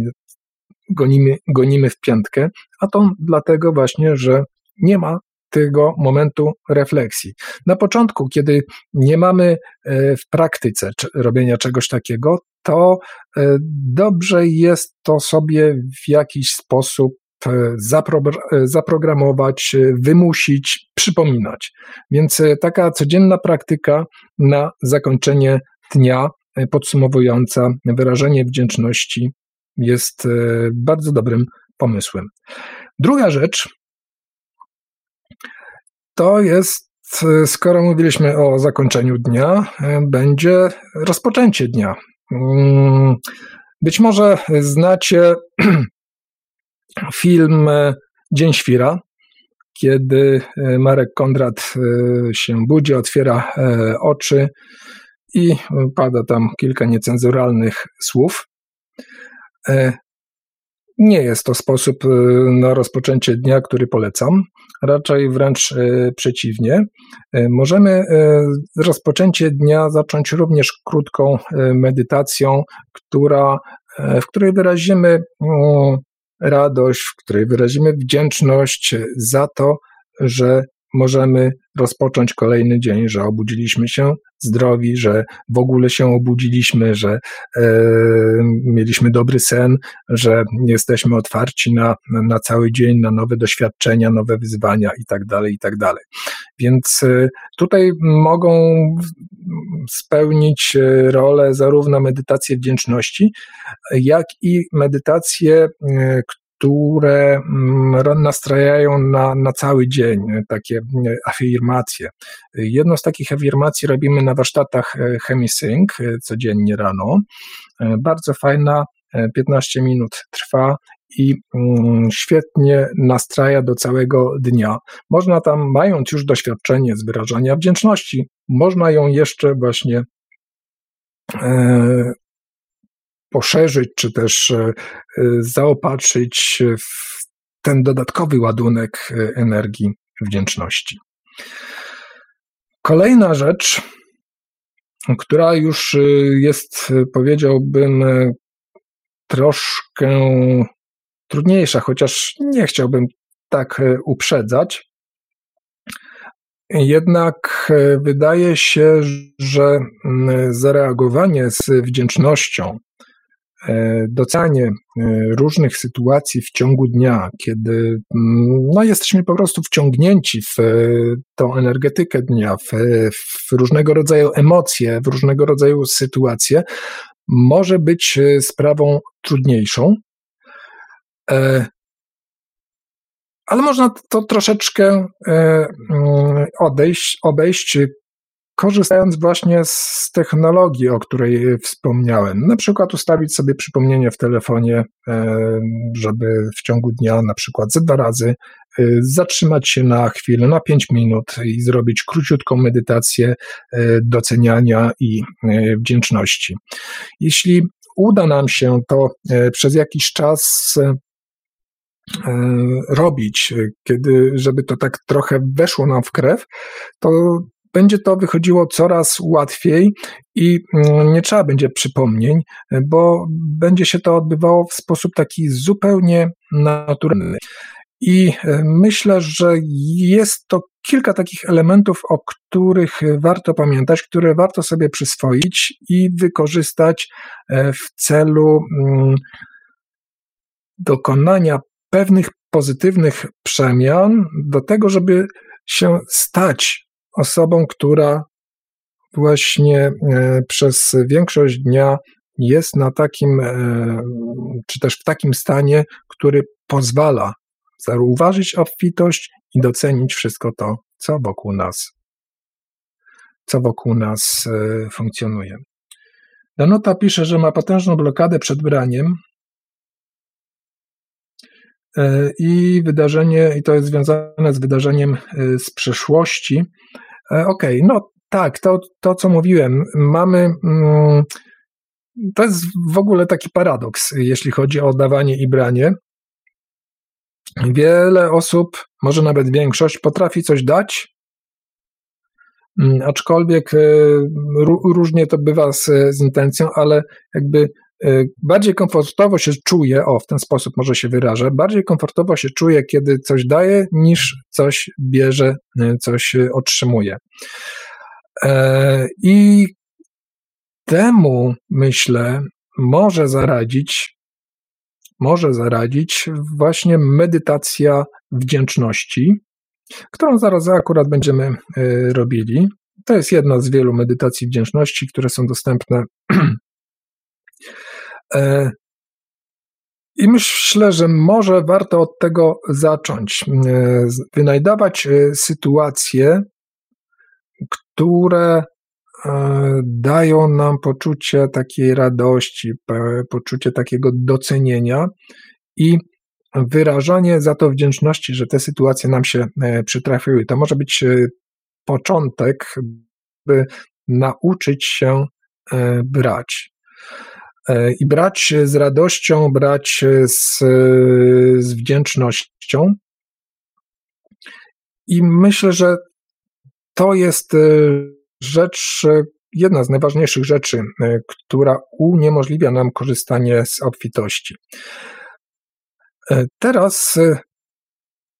gonimy w piętkę, a to dlatego właśnie, że nie ma tego momentu refleksji. Na początku, kiedy nie mamy w praktyce robienia czegoś takiego, to dobrze jest to sobie w jakiś sposób zaprogramować, wymusić, przypominać. Więc taka codzienna praktyka na zakończenie dnia podsumowująca wyrażenie wdzięczności jest bardzo dobrym pomysłem. Druga rzecz to jest, skoro mówiliśmy o zakończeniu dnia, będzie rozpoczęcie dnia. Być może znacie film Dzień Świra, kiedy Marek Kondrat się budzi, otwiera oczy i pada tam kilka niecenzuralnych słów. Nie jest to sposób na rozpoczęcie dnia, który polecam, raczej wręcz przeciwnie. Możemy rozpoczęcie dnia zacząć również krótką medytacją, w której wyrazimy radość, w której wyrazimy wdzięczność za to, że możemy rozpocząć kolejny dzień, że obudziliśmy się zdrowi, że w ogóle się obudziliśmy, że mieliśmy dobry sen, że jesteśmy otwarci na cały dzień, na nowe doświadczenia, nowe wyzwania itd. Więc tutaj mogą spełnić rolę zarówno medytacje wdzięczności, jak i medytacje, które nastrajają na cały dzień, takie afirmacje. Jedną z takich afirmacji robimy na warsztatach Hemi-Sync codziennie rano. Bardzo fajna, 15 minut trwa i świetnie nastraja do całego dnia. Można tam, mając już doświadczenie z wyrażania wdzięczności, można ją jeszcze właśnie poszerzyć, czy też zaopatrzyć w ten dodatkowy ładunek energii wdzięczności. Kolejna rzecz, która już jest, powiedziałbym, troszkę trudniejsza, chociaż nie chciałbym tak uprzedzać. Jednak wydaje się, że zareagowanie z wdzięcznością, docenianie różnych sytuacji w ciągu dnia, kiedy jesteśmy po prostu wciągnięci w tą energetykę dnia, w różnego rodzaju emocje, w różnego rodzaju sytuacje, może być sprawą trudniejszą. Ale można to troszeczkę obejść, korzystając właśnie z technologii, o której wspomniałem. Na przykład ustawić sobie przypomnienie w telefonie, żeby w ciągu dnia na przykład ze 2 razy zatrzymać się na chwilę, na 5 minut i zrobić króciutką medytację doceniania i wdzięczności. Jeśli uda nam się to przez jakiś czas robić, żeby to tak trochę weszło nam w krew, to będzie to wychodziło coraz łatwiej i nie trzeba będzie przypomnień, bo będzie się to odbywało w sposób taki zupełnie naturalny. I myślę, że jest to kilka takich elementów, o których warto pamiętać, które warto sobie przyswoić i wykorzystać w celu dokonania pewnych pozytywnych przemian do tego, żeby się stać osobą, która właśnie przez większość dnia jest na takim, czy też w takim stanie, który pozwala zauważyć obfitość i docenić wszystko to, co wokół nas funkcjonuje. Danuta pisze, że ma potężną blokadę przed braniem, i wydarzenie, i to jest związane z wydarzeniem z przeszłości. Okej, no tak, to co mówiłem, mamy... To jest w ogóle taki paradoks, jeśli chodzi o dawanie i branie. Wiele osób, może nawet większość, potrafi coś dać, aczkolwiek różnie to bywa z intencją, ale jakby bardziej komfortowo się czuje, w ten sposób może się wyrażę, bardziej komfortowo się czuje, kiedy coś daje, niż coś bierze, coś otrzymuje. I temu, myślę, może zaradzić właśnie medytacja wdzięczności, którą zaraz akurat będziemy robili. To jest jedna z wielu medytacji wdzięczności, które są dostępne. I myślę, że może warto od tego zacząć. Wynajdawać sytuacje, które dają nam poczucie takiej radości, poczucie takiego docenienia i wyrażanie za to wdzięczności, że te sytuacje nam się przytrafiły. To może być początek, by nauczyć się brać. I brać z radością, brać z wdzięcznością. I myślę, że to jest jedna z najważniejszych rzeczy, która uniemożliwia nam korzystanie z obfitości. Teraz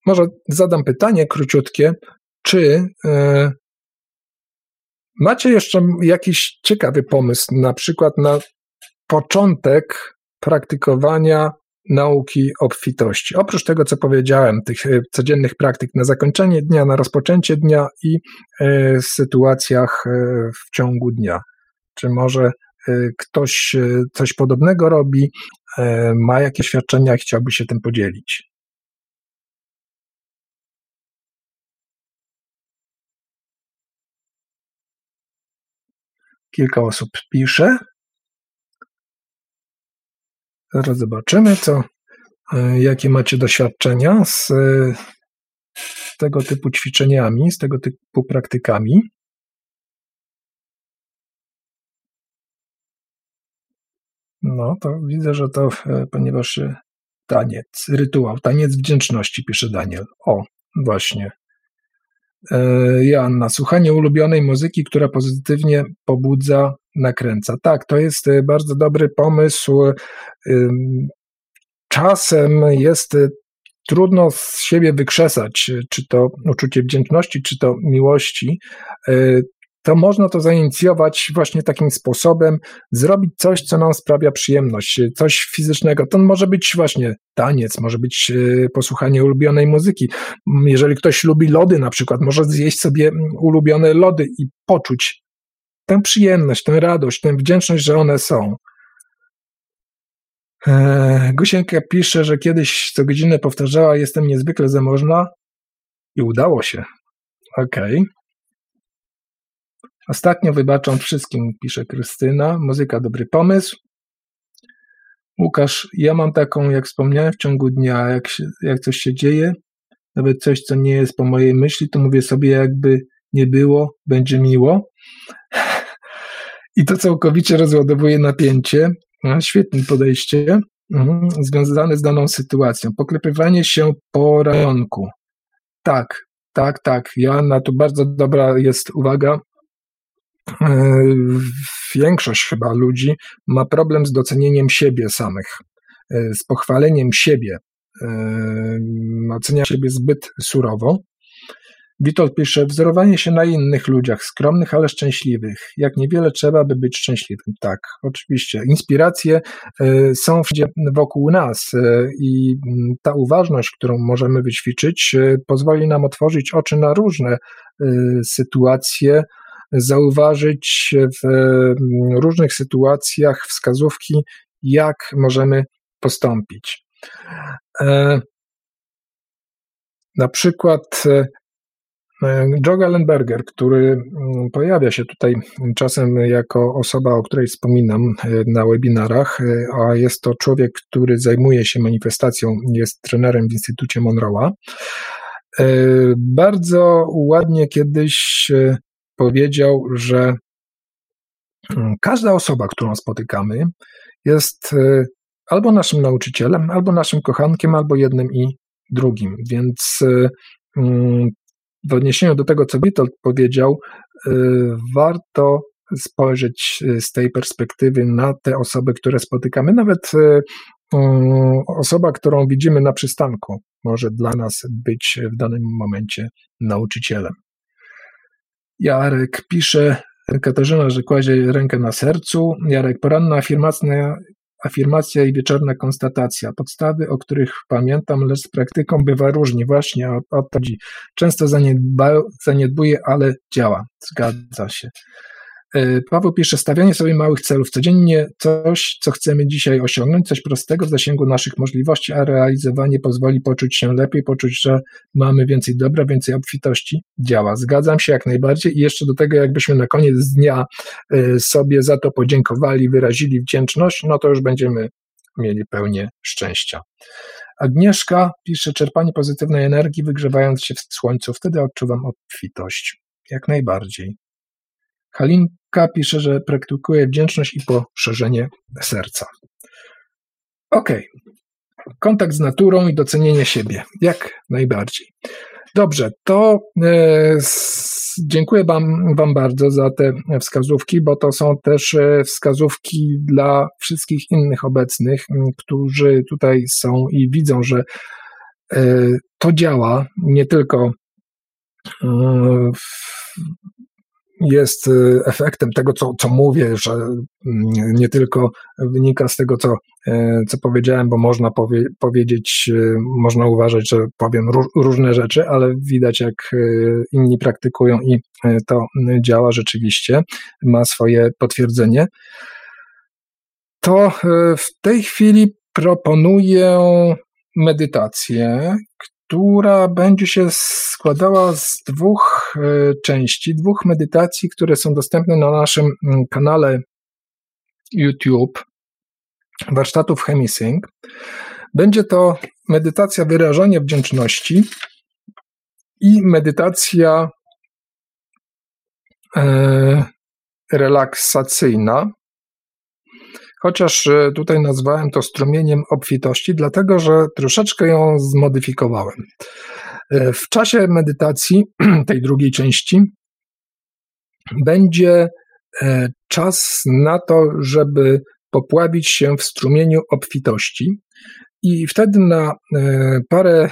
może zadam pytanie króciutkie, czy macie jeszcze jakiś ciekawy pomysł, na przykład na początek praktykowania nauki obfitości. Oprócz tego, co powiedziałem, tych codziennych praktyk na zakończenie dnia, na rozpoczęcie dnia i w sytuacjach w ciągu dnia. Czy może ktoś coś podobnego robi, ma jakieś świadczenia i chciałby się tym podzielić? Kilka osób pisze. Zaraz zobaczymy, jakie macie doświadczenia z tego typu ćwiczeniami, z tego typu praktykami. No, to widzę, że to, ponieważ rytuał, taniec wdzięczności, pisze Daniel. Właśnie. Joanna, słuchanie ulubionej muzyki, która pozytywnie pobudza, nakręca. Tak, to jest bardzo dobry pomysł. Czasem jest trudno z siebie wykrzesać, czy to uczucie wdzięczności, czy to miłości. To można to zainicjować właśnie takim sposobem, zrobić coś, co nam sprawia przyjemność, coś fizycznego. To może być właśnie taniec, może być posłuchanie ulubionej muzyki. Jeżeli ktoś lubi lody na przykład, może zjeść sobie ulubione lody i poczuć tę przyjemność, tę radość, tę wdzięczność, że one są. Gusienka pisze, że kiedyś co godzinę powtarzała: jestem niezwykle zamożna, i udało się. Okej. Ostatnio wybaczam wszystkim, pisze Krystyna. Muzyka, dobry pomysł. Łukasz, ja mam taką, jak wspomniałem, w ciągu dnia, jak coś się dzieje, nawet coś, co nie jest po mojej myśli, to mówię sobie, jakby nie było, będzie miło. I to całkowicie rozładowuje napięcie. Świetne podejście, związane z daną sytuacją. Poklepywanie się po ramienku. Tak. Joanna, tu bardzo dobra jest uwaga. Większość chyba ludzi ma problem z docenieniem siebie samych, z pochwaleniem siebie, ocenia siebie zbyt surowo. Witold pisze, wzorowanie się na innych ludziach, skromnych, ale szczęśliwych. Jak niewiele trzeba, by być szczęśliwym. Tak, oczywiście. Inspiracje są wokół nas i ta uważność, którą możemy wyćwiczyć, pozwoli nam otworzyć oczy na różne sytuacje, zauważyć w różnych sytuacjach wskazówki, jak możemy postąpić. Na przykład Joe Lenberger, który pojawia się tutaj czasem jako osoba, o której wspominam na webinarach, a jest to człowiek, który zajmuje się manifestacją, jest trenerem w Instytucie Monroe'a. Bardzo ładnie kiedyś powiedział, że każda osoba, którą spotykamy, jest albo naszym nauczycielem, albo naszym kochankiem, albo jednym i drugim. Więc w odniesieniu do tego, co Witold powiedział, warto spojrzeć z tej perspektywy na te osoby, które spotykamy. Nawet osoba, którą widzimy na przystanku, może dla nas być w danym momencie nauczycielem. Jarek pisze, Katarzyna, że kładzie rękę na sercu. Jarek, poranna afirmacja i wieczorna konstatacja. Podstawy, o których pamiętam, lecz z praktyką bywa różnie. Właśnie o to chodzi. Często zaniedbuje, ale działa. Zgadza się. Paweł pisze, stawianie sobie małych celów codziennie, coś, co chcemy dzisiaj osiągnąć, coś prostego w zasięgu naszych możliwości, a realizowanie pozwoli poczuć się lepiej, poczuć, że mamy więcej dobra, więcej obfitości, działa. Zgadzam się jak najbardziej i jeszcze do tego, jakbyśmy na koniec dnia sobie za to podziękowali, wyrazili wdzięczność, no to już będziemy mieli pełnię szczęścia. Agnieszka pisze, czerpanie pozytywnej energii, wygrzewając się w słońcu, wtedy odczuwam obfitość. Jak najbardziej. Halinka pisze, że praktykuje wdzięczność i poszerzenie serca. Okej. Kontakt z naturą i docenienie siebie. Jak najbardziej. Dobrze, to dziękuję Wam bardzo za te wskazówki, bo to są też wskazówki dla wszystkich innych obecnych, którzy tutaj są i widzą, że to działa nie tylko jest efektem tego, co mówię, że nie tylko wynika z tego, co powiedziałem, bo można powiedzieć, można uważać, że powiem różne rzeczy, ale widać, jak inni praktykują i to działa rzeczywiście, ma swoje potwierdzenie. To w tej chwili proponuję medytację, która będzie się składała z dwóch części, dwóch medytacji, które są dostępne na naszym kanale YouTube warsztatów Hemi-Sync. Będzie to medytacja wyrażania wdzięczności i medytacja relaksacyjna. Chociaż tutaj nazwałem to strumieniem obfitości, dlatego że troszeczkę ją zmodyfikowałem. W czasie medytacji, tej drugiej części, będzie czas na to, żeby popławić się w strumieniu obfitości i wtedy na parę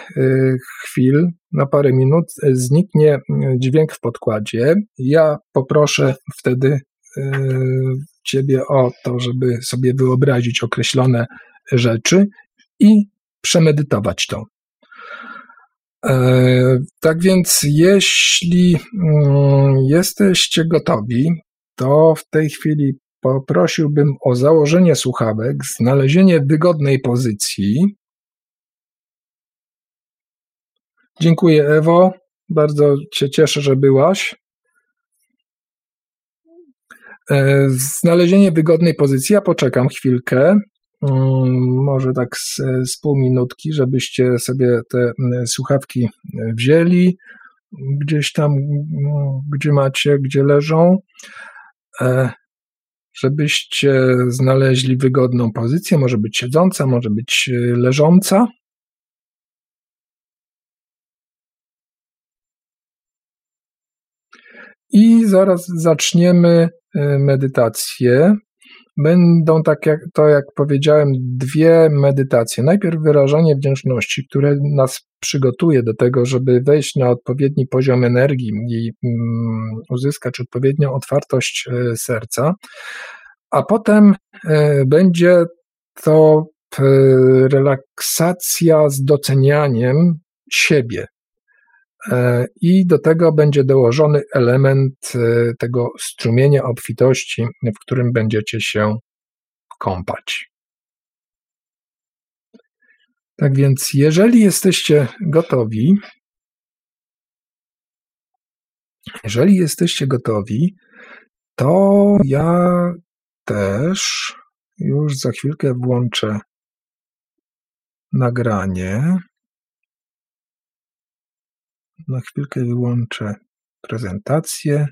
chwil, na parę minut zniknie dźwięk w podkładzie. Ja poproszę wtedy Ciebie o to, żeby sobie wyobrazić określone rzeczy i przemedytować to. Tak więc jeśli jesteście gotowi, to w tej chwili poprosiłbym o założenie słuchawek, znalezienie wygodnej pozycji. Dziękuję, Ewo, bardzo się cieszę, że byłaś. Znalezienie wygodnej pozycji, ja poczekam chwilkę, może tak z pół minutki, żebyście sobie te słuchawki wzięli, gdzieś tam, gdzie macie, gdzie leżą, żebyście znaleźli wygodną pozycję, może być siedząca, może być leżąca. I zaraz zaczniemy medytację. Będą, jak powiedziałem, dwie medytacje. Najpierw wyrażanie wdzięczności, które nas przygotuje do tego, żeby wejść na odpowiedni poziom energii i uzyskać odpowiednią otwartość serca. A potem będzie to relaksacja z docenianiem siebie. I do tego będzie dołożony element tego strumienia obfitości, w którym będziecie się kąpać. Tak więc, jeżeli jesteście gotowi, Jeżeli jesteście gotowi, to ja też już za chwilkę włączę nagranie. Na chwilkę wyłączę prezentację.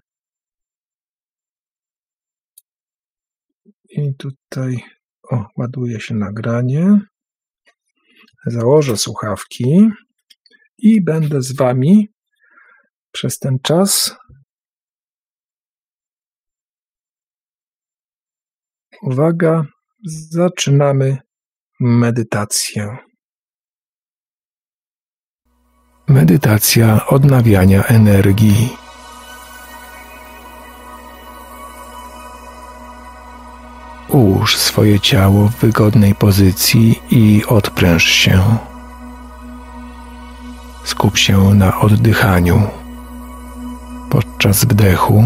I tutaj ładuje się nagranie. Założę słuchawki i będę z Wami przez ten czas. Uwaga, zaczynamy medytację. Medytacja odnawiania energii. Ułóż swoje ciało w wygodnej pozycji i odpręż się. Skup się na oddychaniu. Podczas wdechu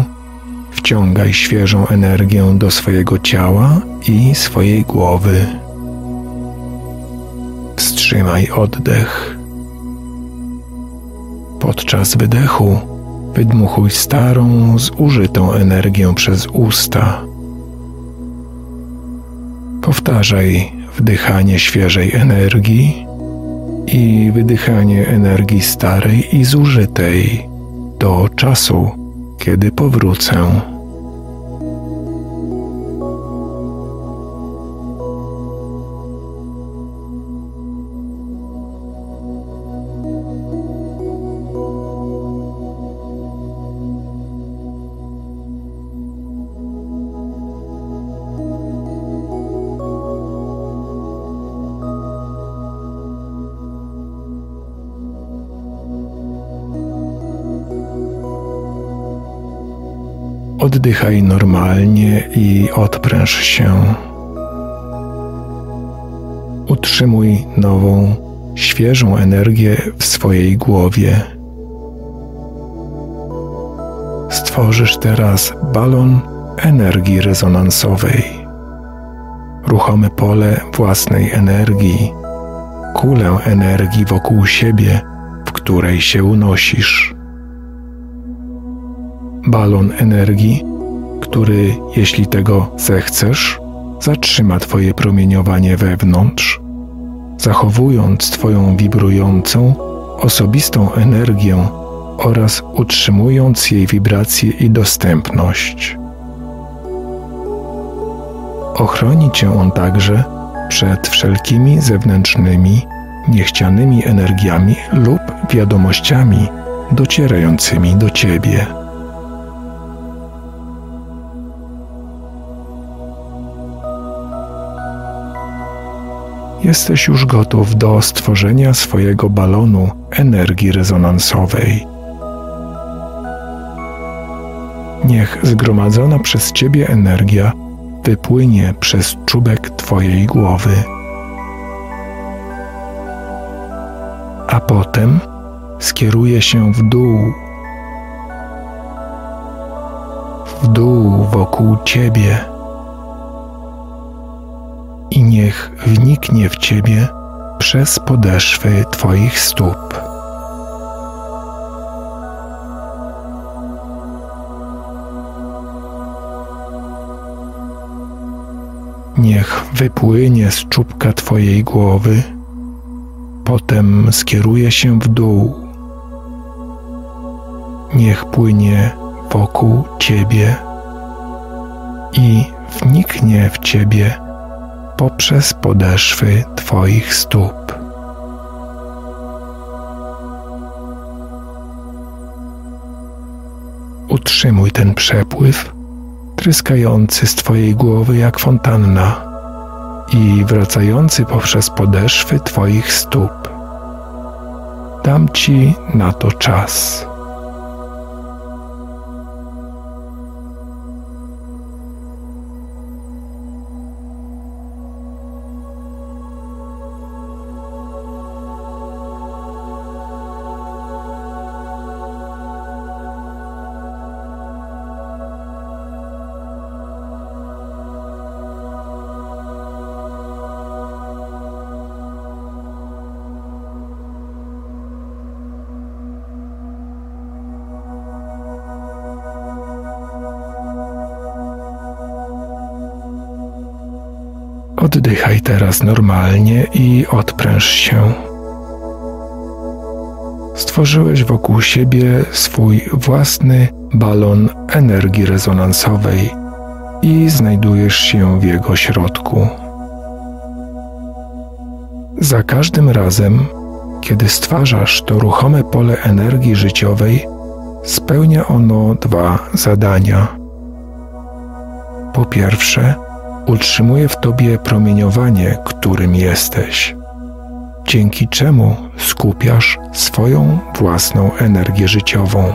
wciągaj świeżą energię do swojego ciała i swojej głowy. Wstrzymaj oddech. Podczas wydechu wydmuchuj starą, zużytą energię przez usta. Powtarzaj wdychanie świeżej energii i wydychanie energii starej i zużytej do czasu, kiedy powrócę. Oddychaj normalnie i odpręż się. Utrzymuj nową, świeżą energię w swojej głowie. Stworzysz teraz balon energii rezonansowej, ruchome pole własnej energii, kulę energii wokół siebie, w której się unosisz. Balon energii, który, jeśli tego zechcesz, zatrzyma Twoje promieniowanie wewnątrz, zachowując Twoją wibrującą, osobistą energię oraz utrzymując jej wibrację i dostępność. Ochroni Cię on także przed wszelkimi zewnętrznymi, niechcianymi energiami lub wiadomościami docierającymi do Ciebie. Jesteś już gotów do stworzenia swojego balonu energii rezonansowej. Niech zgromadzona przez Ciebie energia wypłynie przez czubek Twojej głowy. A potem skieruje się w dół. W dół wokół Ciebie. I niech wniknie w Ciebie przez podeszwy Twoich stóp. Niech wypłynie z czubka Twojej głowy, potem skieruje się w dół. Niech płynie wokół Ciebie i wniknie w Ciebie poprzez podeszwy Twoich stóp. Utrzymuj ten przepływ, tryskający z Twojej głowy jak fontanna i wracający poprzez podeszwy Twoich stóp. Dam Ci na to czas. Oddychaj teraz normalnie i odpręż się. Stworzyłeś wokół siebie swój własny balon energii rezonansowej i znajdujesz się w jego środku. Za każdym razem, kiedy stwarzasz to ruchome pole energii życiowej, spełnia ono dwa zadania. Po pierwsze, utrzymuje w tobie promieniowanie, którym jesteś, dzięki czemu skupiasz swoją własną energię życiową.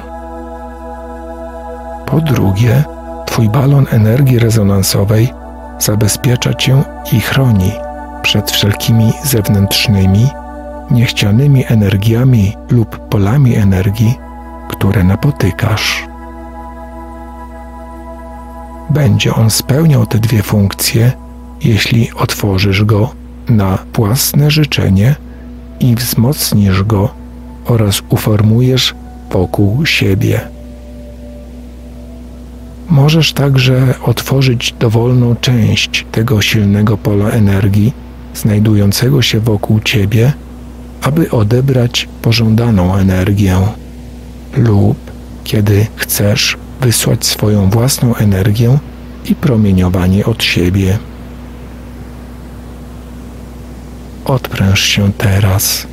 Po drugie, twój balon energii rezonansowej zabezpiecza cię i chroni przed wszelkimi zewnętrznymi, niechcianymi energiami lub polami energii, które napotykasz. Będzie on spełniał te dwie funkcje, jeśli otworzysz go na własne życzenie i wzmocnisz go oraz uformujesz wokół siebie. Możesz także otworzyć dowolną część tego silnego pola energii znajdującego się wokół ciebie, aby odebrać pożądaną energię, lub kiedy chcesz wysłać swoją własną energię i promieniowanie od siebie. Odpręż się teraz.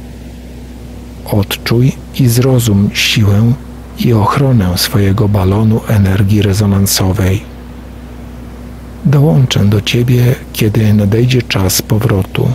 Odczuj i zrozum siłę i ochronę swojego balonu energii rezonansowej. Dołączę do ciebie, kiedy nadejdzie czas powrotu.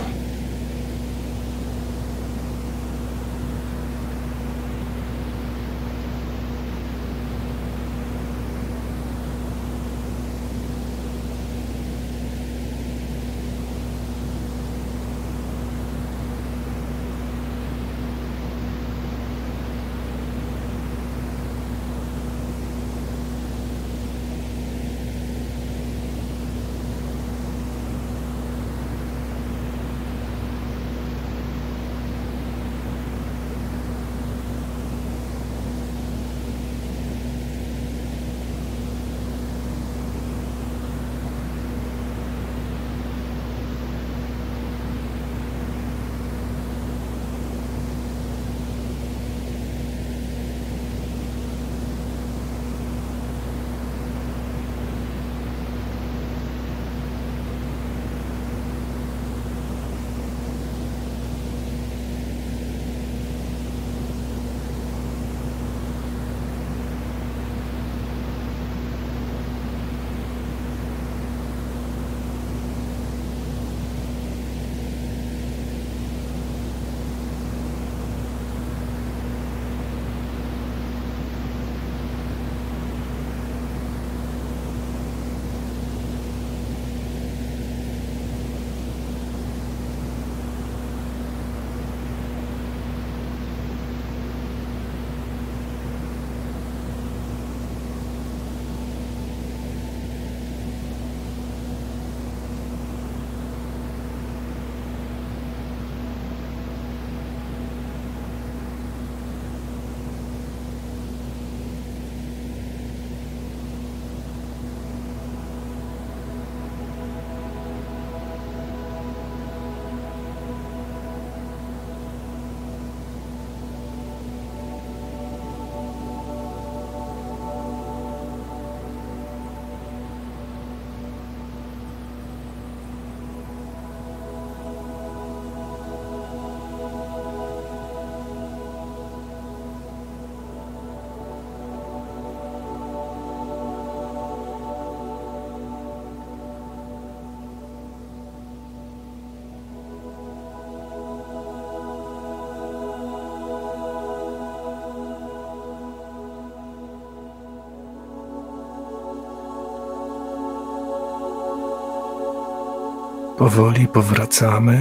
Powoli powracamy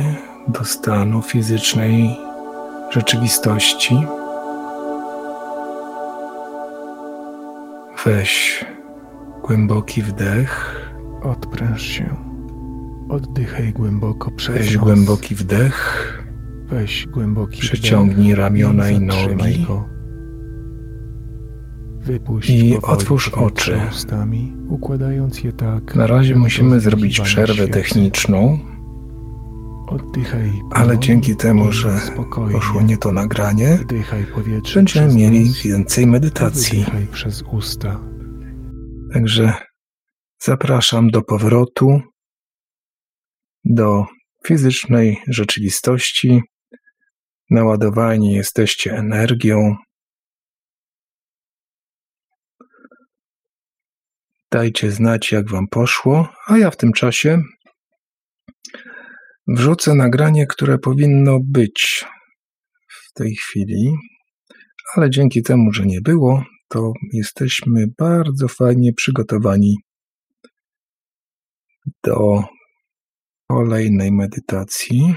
do stanu fizycznej rzeczywistości. Weź głęboki wdech, odpręż się. Oddychaj głęboko przez nos. Weź głęboki wdech, przyciągnij ramiona i nogi. Wypuść i otwórz oczy. Ustami, układając je tak, na razie musimy zrobić przerwę techniczną, Ale dzięki temu, że poszło nie to nagranie, będziemy mieli więcej medytacji. Także zapraszam do powrotu do fizycznej rzeczywistości. Naładowani jesteście energią. Dajcie znać, jak wam poszło, a ja w tym czasie wrzucę nagranie, które powinno być w tej chwili, ale dzięki temu, że nie było, to jesteśmy bardzo fajnie przygotowani do kolejnej medytacji,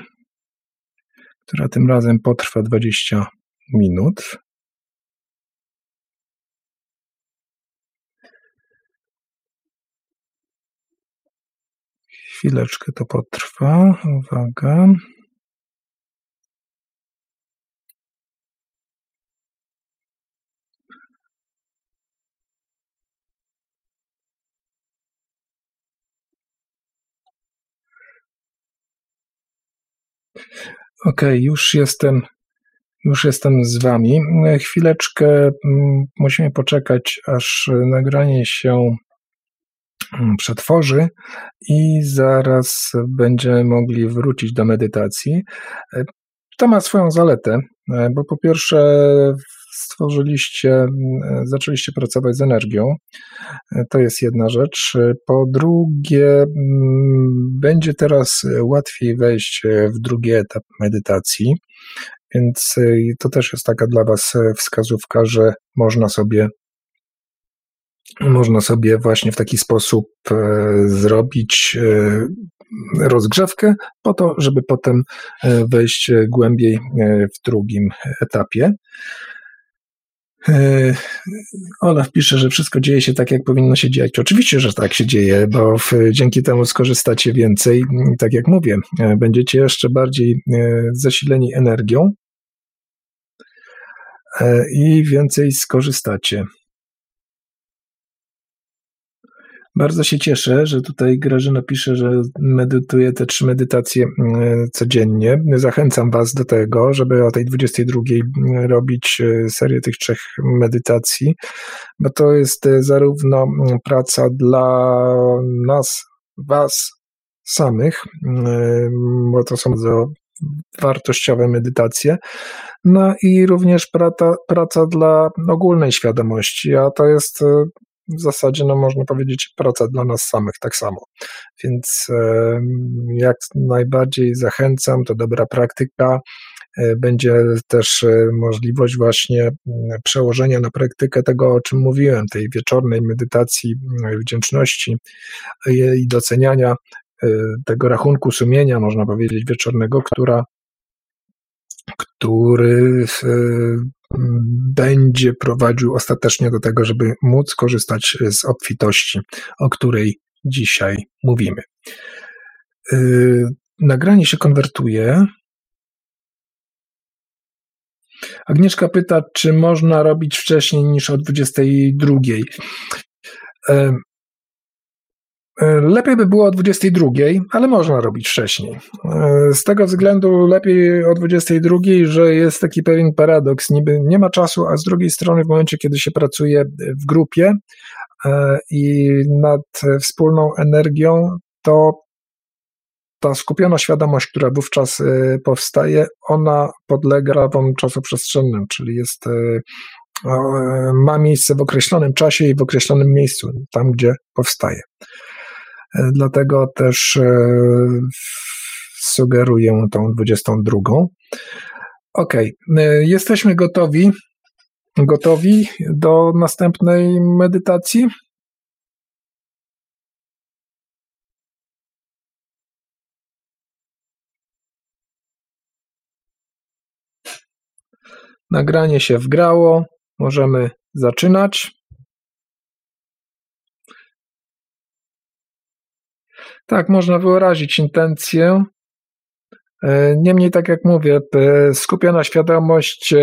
która tym razem potrwa 20 minut. Chwileczkę to potrwa. Uwaga. Okej, już jestem z wami. Chwileczkę musimy poczekać, aż nagranie się przetworzy i zaraz będziemy mogli wrócić do medytacji. To ma swoją zaletę, bo po pierwsze zaczęliście pracować z energią. To jest jedna rzecz. Po drugie, będzie teraz łatwiej wejść w drugi etap medytacji, więc to też jest taka dla was wskazówka, że można sobie właśnie w taki sposób zrobić rozgrzewkę po to, żeby potem wejść głębiej w drugim etapie. Olaf pisze, że wszystko dzieje się tak, jak powinno się dziać. Oczywiście, że tak się dzieje, bo dzięki temu skorzystacie więcej. Tak jak mówię, będziecie jeszcze bardziej zasileni energią i więcej skorzystacie. Bardzo się cieszę, że tutaj Grażyna pisze, że medytuję te 3 medytacje codziennie. Zachęcam was do tego, żeby o tej 22 robić serię tych 3 medytacji, bo to jest zarówno praca dla nas, was samych, bo to są bardzo wartościowe medytacje, no i również praca dla ogólnej świadomości, a to jest w zasadzie, można powiedzieć, praca dla nas samych tak samo. Więc jak najbardziej zachęcam, to dobra praktyka. Będzie też możliwość właśnie przełożenia na praktykę tego, o czym mówiłem, tej wieczornej medytacji wdzięczności i doceniania tego rachunku sumienia, można powiedzieć, wieczornego, który będzie prowadził ostatecznie do tego, żeby móc korzystać z obfitości, o której dzisiaj mówimy. Nagranie się konwertuje. Agnieszka pyta, czy można robić wcześniej niż o 22. Lepiej by było o 22, ale można robić wcześniej. Z tego względu lepiej o 22, że jest taki pewien paradoks, niby nie ma czasu, a z drugiej strony w momencie, kiedy się pracuje w grupie i nad wspólną energią, to ta skupiona świadomość, która wówczas powstaje, ona podlega prawom czasoprzestrzennym, czyli ma miejsce w określonym czasie i w określonym miejscu, tam gdzie powstaje. Dlatego też sugeruję tą 22. Okej, jesteśmy gotowi do następnej medytacji? Nagranie się wgrało, możemy zaczynać. Tak, można wyrazić intencję. Niemniej, tak jak mówię, skupiona świadomość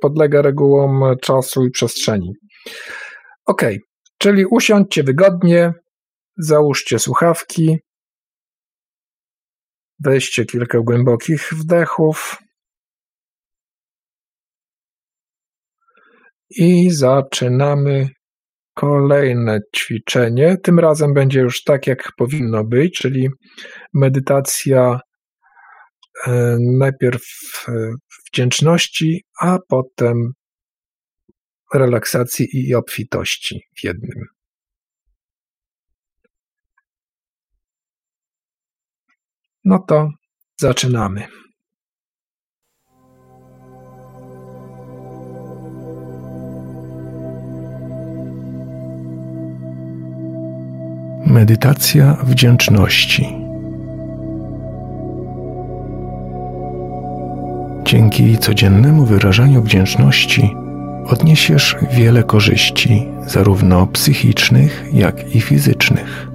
podlega regułom czasu i przestrzeni. Okej, czyli usiądźcie wygodnie, załóżcie słuchawki Weźcie kilka głębokich wdechów i zaczynamy kolejne ćwiczenie. Tym razem będzie już tak, jak powinno być, czyli medytacja najpierw wdzięczności, a potem relaksacji i obfitości w jednym. No to zaczynamy. Medytacja wdzięczności. Dzięki codziennemu wyrażaniu wdzięczności odniesiesz wiele korzyści, zarówno psychicznych, jak i fizycznych.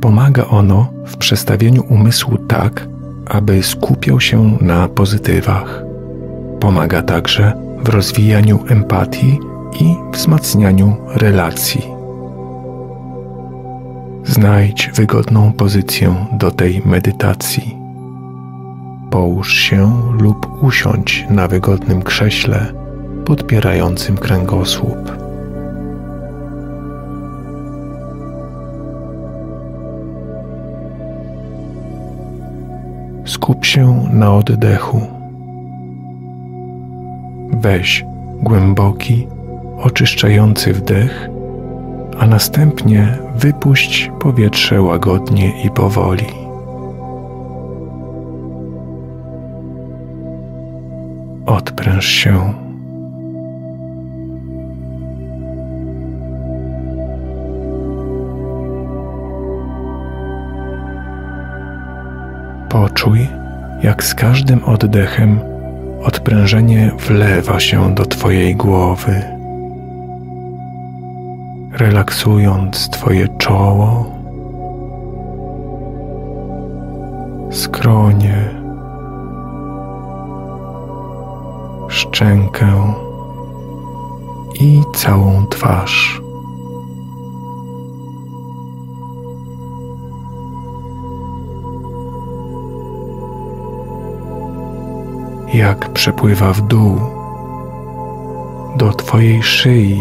Pomaga ono w przestawieniu umysłu tak, aby skupiał się na pozytywach. Pomaga także w rozwijaniu empatii i wzmacnianiu relacji. Znajdź wygodną pozycję do tej medytacji. Połóż się lub usiądź na wygodnym krześle podpierającym kręgosłup. Skup się na oddechu. Weź głęboki, oczyszczający wdech, a następnie wypuść powietrze łagodnie i powoli. Odpręż się. Poczuj, jak z każdym oddechem odprężenie wlewa się do Twojej głowy, relaksując Twoje czoło, skronie, szczękę i całą twarz. Jak przepływa w dół, do Twojej szyi,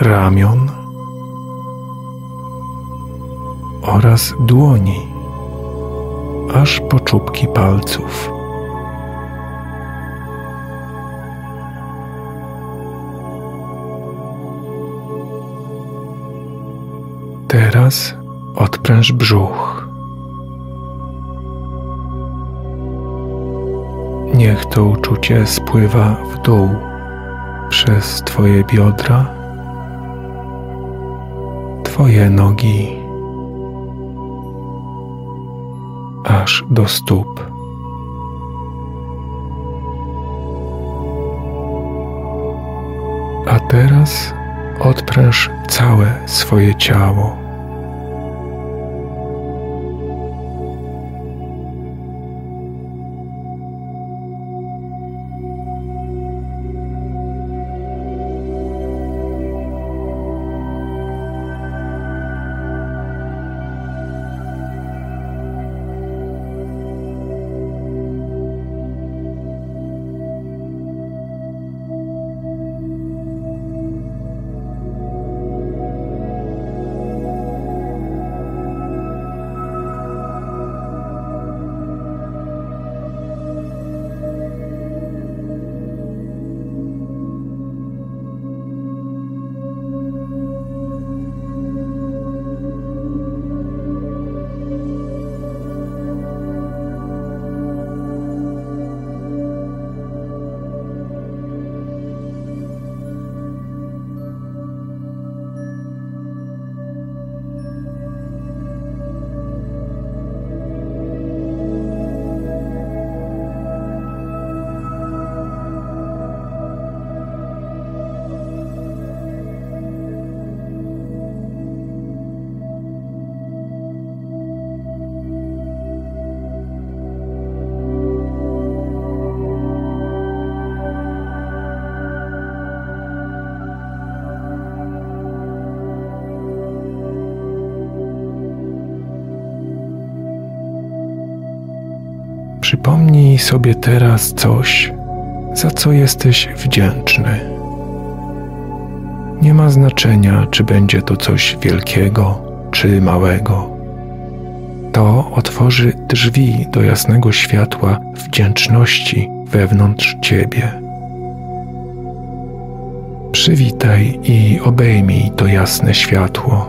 ramion oraz dłoni, aż po czubki palców. Teraz odpręż brzuch. Niech to uczucie spływa w dół przez Twoje biodra, Twoje nogi, aż do stóp. A teraz odpręż całe swoje ciało. Przypomnij sobie teraz coś, za co jesteś wdzięczny. Nie ma znaczenia, czy będzie to coś wielkiego, czy małego. To otworzy drzwi do jasnego światła wdzięczności wewnątrz ciebie. Przywitaj i obejmij to jasne światło.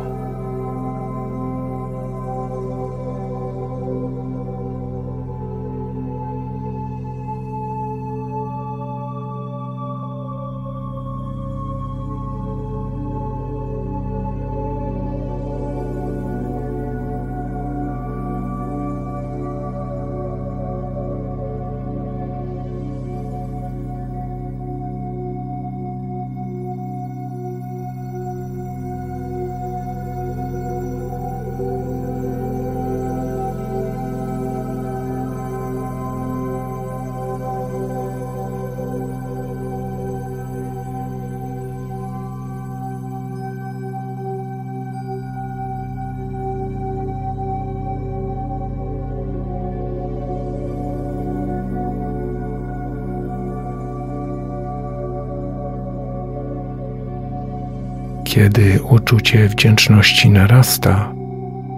Kiedy uczucie wdzięczności narasta,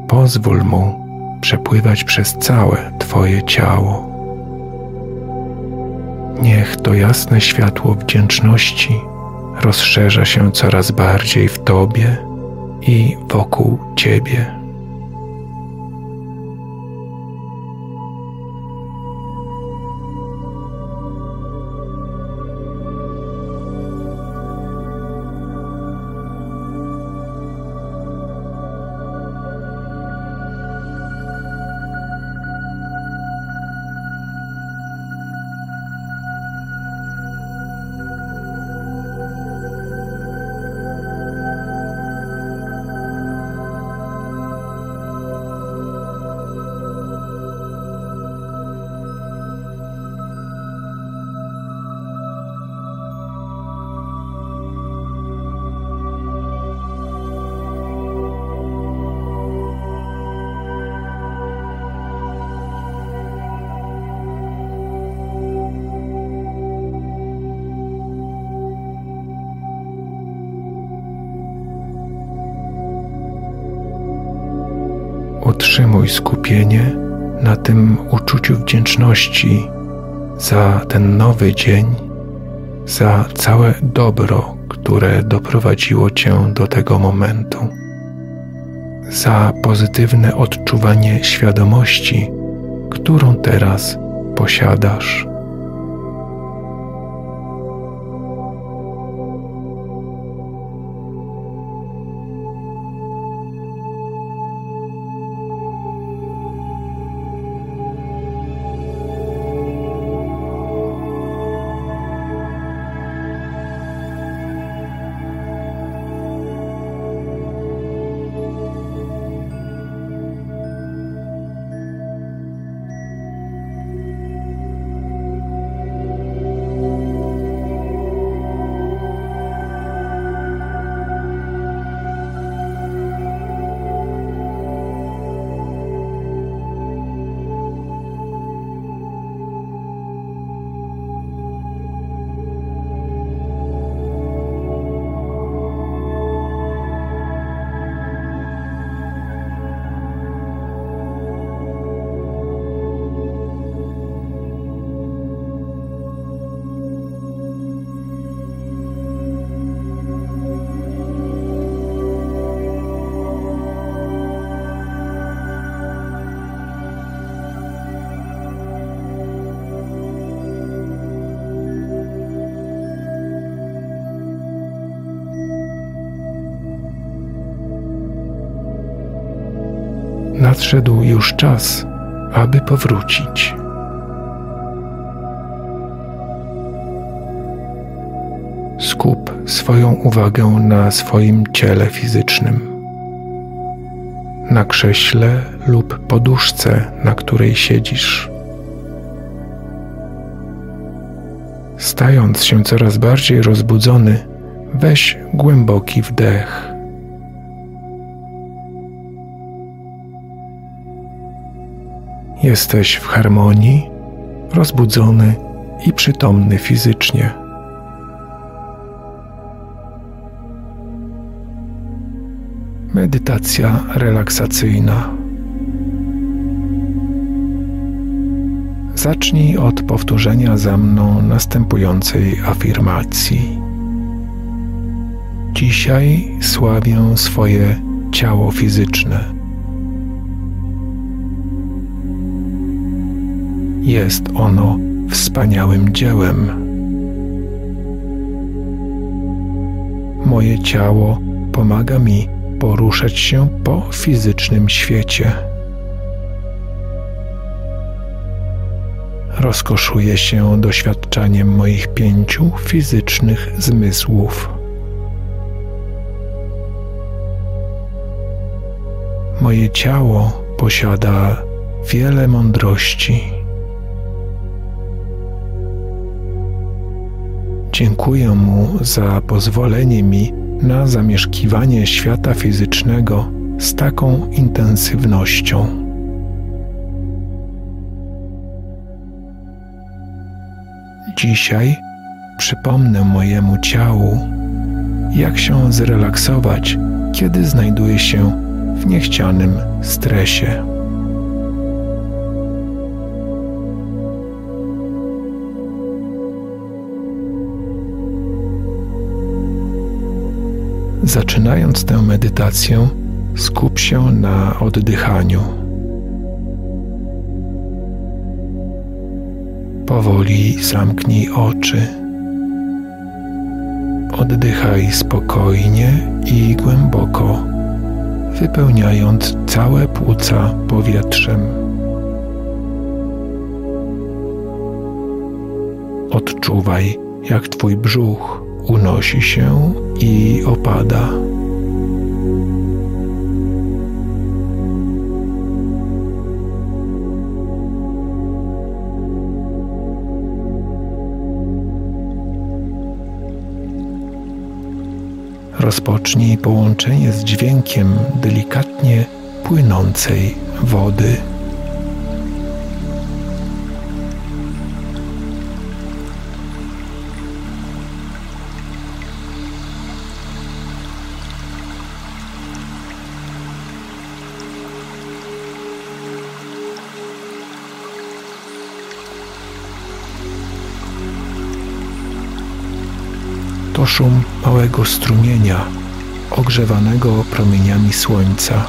pozwól mu przepływać przez całe twoje ciało. Niech to jasne światło wdzięczności rozszerza się coraz bardziej w tobie i wokół ciebie. Utrzymuj skupienie na tym uczuciu wdzięczności za ten nowy dzień, za całe dobro, które doprowadziło cię do tego momentu, za pozytywne odczuwanie świadomości, którą teraz posiadasz. Nadszedł już czas, aby powrócić. Skup swoją uwagę na swoim ciele fizycznym, na krześle lub poduszce, na której siedzisz. Stając się coraz bardziej rozbudzony, weź głęboki wdech. Jesteś w harmonii rozbudzony i przytomny fizycznie. Medytacja relaksacyjna. Zacznij od powtórzenia za mną następującej afirmacji. Dzisiaj sławię swoje ciało fizyczne. Jest ono wspaniałym dziełem. Moje ciało pomaga mi poruszać się po fizycznym świecie. Rozkoszuję się doświadczaniem moich 5 fizycznych zmysłów. Moje ciało posiada wiele mądrości. Dziękuję mu za pozwolenie mi na zamieszkiwanie świata fizycznego z taką intensywnością. Dzisiaj przypomnę mojemu ciału, jak się zrelaksować, kiedy znajduje się w niechcianym stresie. Zaczynając tę medytację, skup się na oddychaniu. Powoli zamknij oczy. Oddychaj spokojnie i głęboko, wypełniając całe płuca powietrzem. Odczuwaj, jak twój brzuch unosi się i opada. Rozpocznij połączenie z dźwiękiem delikatnie płynącej wody. To szum małego strumienia, ogrzewanego promieniami słońca.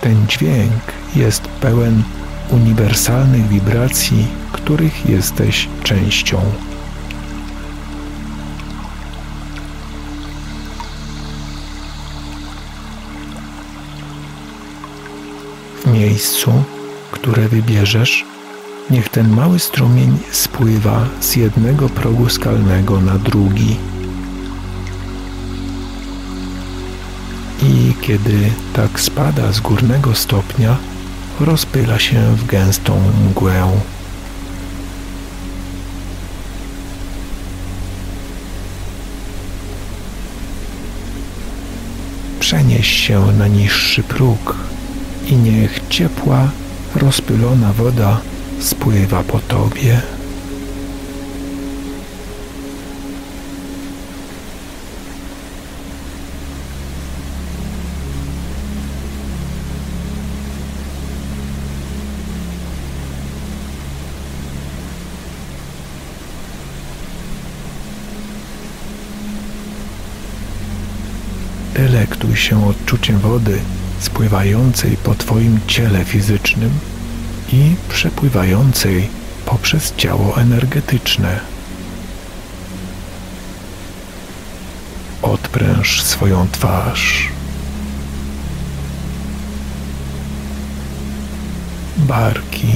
Ten dźwięk jest pełen uniwersalnych wibracji, których jesteś częścią. W miejscu, które wybierzesz, niech ten mały strumień spływa z jednego progu skalnego na drugi. I kiedy tak spada z górnego stopnia, rozpyla się w gęstą mgłę. Przenieś się na niższy próg i niech ciepła, rozpylona woda spływa po tobie. Delektuj się odczuciem wody spływającej po twoim ciele fizycznym i przepływającej poprzez ciało energetyczne. Odpręż swoją twarz. Barki.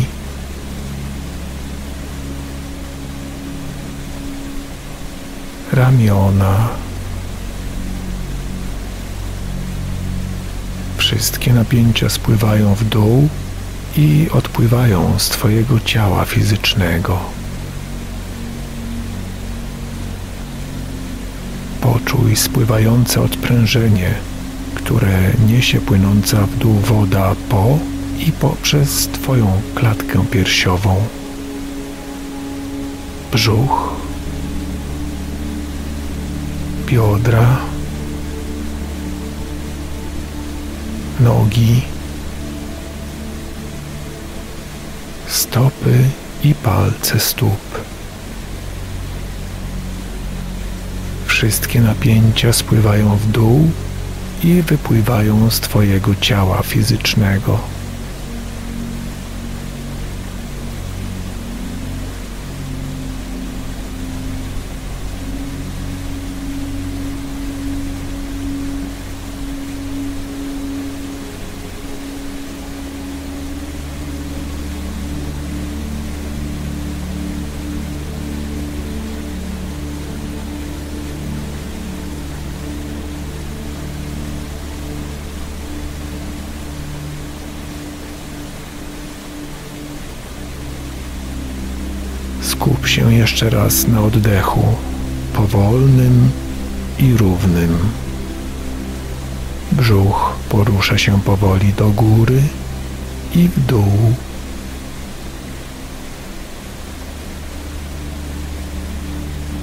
Ramiona. Wszystkie napięcia spływają w dół i odpływają z Twojego ciała fizycznego. Poczuj spływające odprężenie, które niesie płynąca w dół woda po i poprzez Twoją klatkę piersiową, brzuch, biodra, nogi, stopy i palce stóp. Wszystkie napięcia spływają w dół i wypływają z Twojego ciała fizycznego. Skup się jeszcze raz na oddechu, powolnym i równym. Brzuch porusza się powoli do góry i w dół.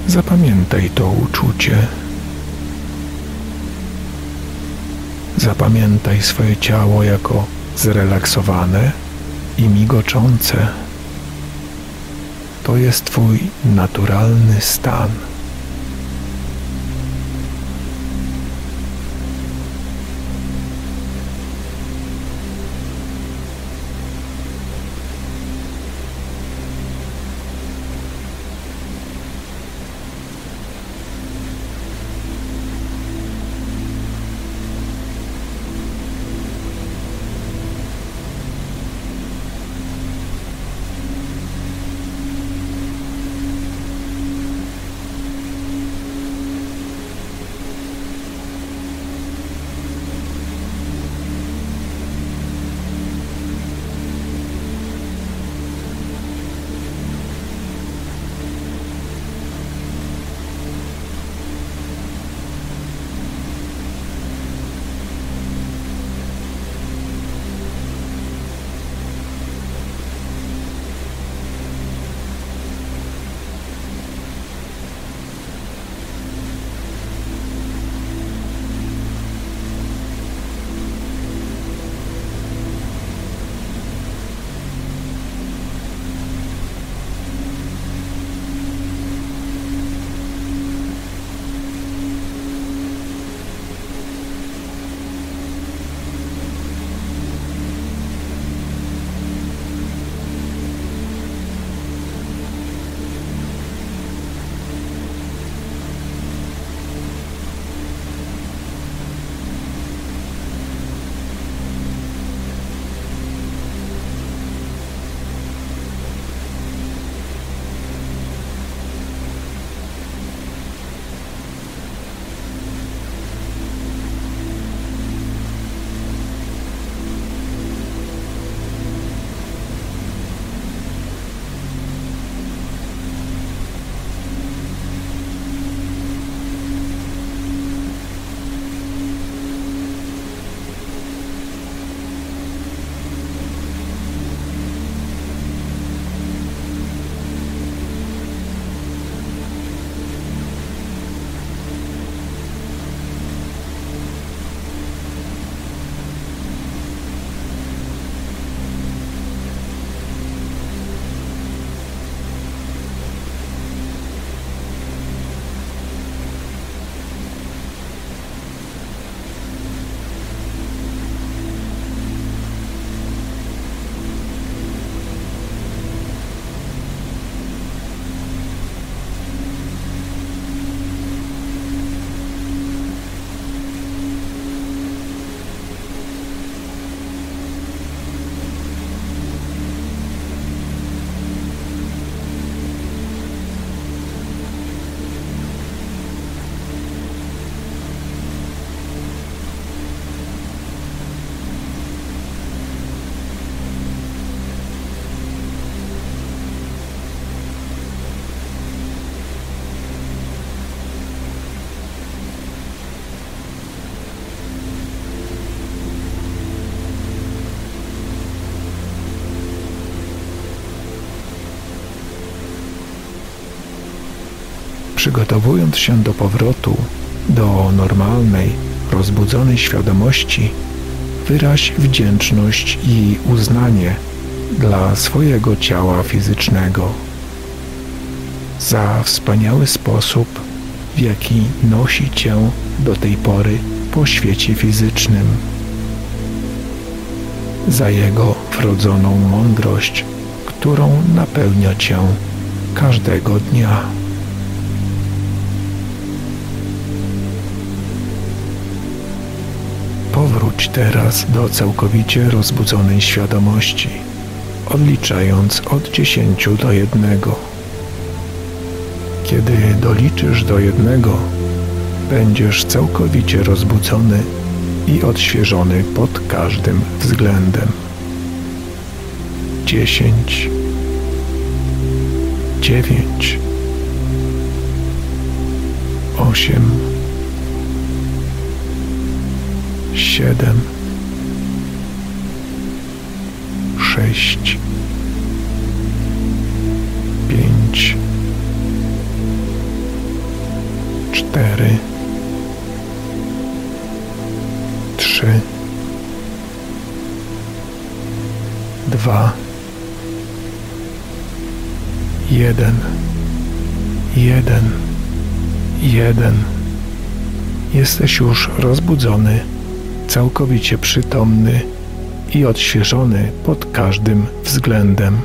Zapamiętaj to uczucie. Zapamiętaj swoje ciało jako zrelaksowane i migoczące. To jest Twój naturalny stan. przygotowując się do powrotu do normalnej, rozbudzonej świadomości, wyraź wdzięczność i uznanie dla swojego ciała fizycznego, za wspaniały sposób, w jaki nosi cię do tej pory po świecie fizycznym, za jego wrodzoną mądrość, którą napełnia cię każdego dnia. Powróć teraz do całkowicie rozbudzonej świadomości, odliczając od 10 do 1. Kiedy doliczysz do 1, będziesz całkowicie rozbudzony i odświeżony pod każdym względem. 10, 9, 8, 7, 6, 5, 4, 3, 2, 1. Jesteś już rozbudzony, całkowicie przytomny i odświeżony pod każdym względem.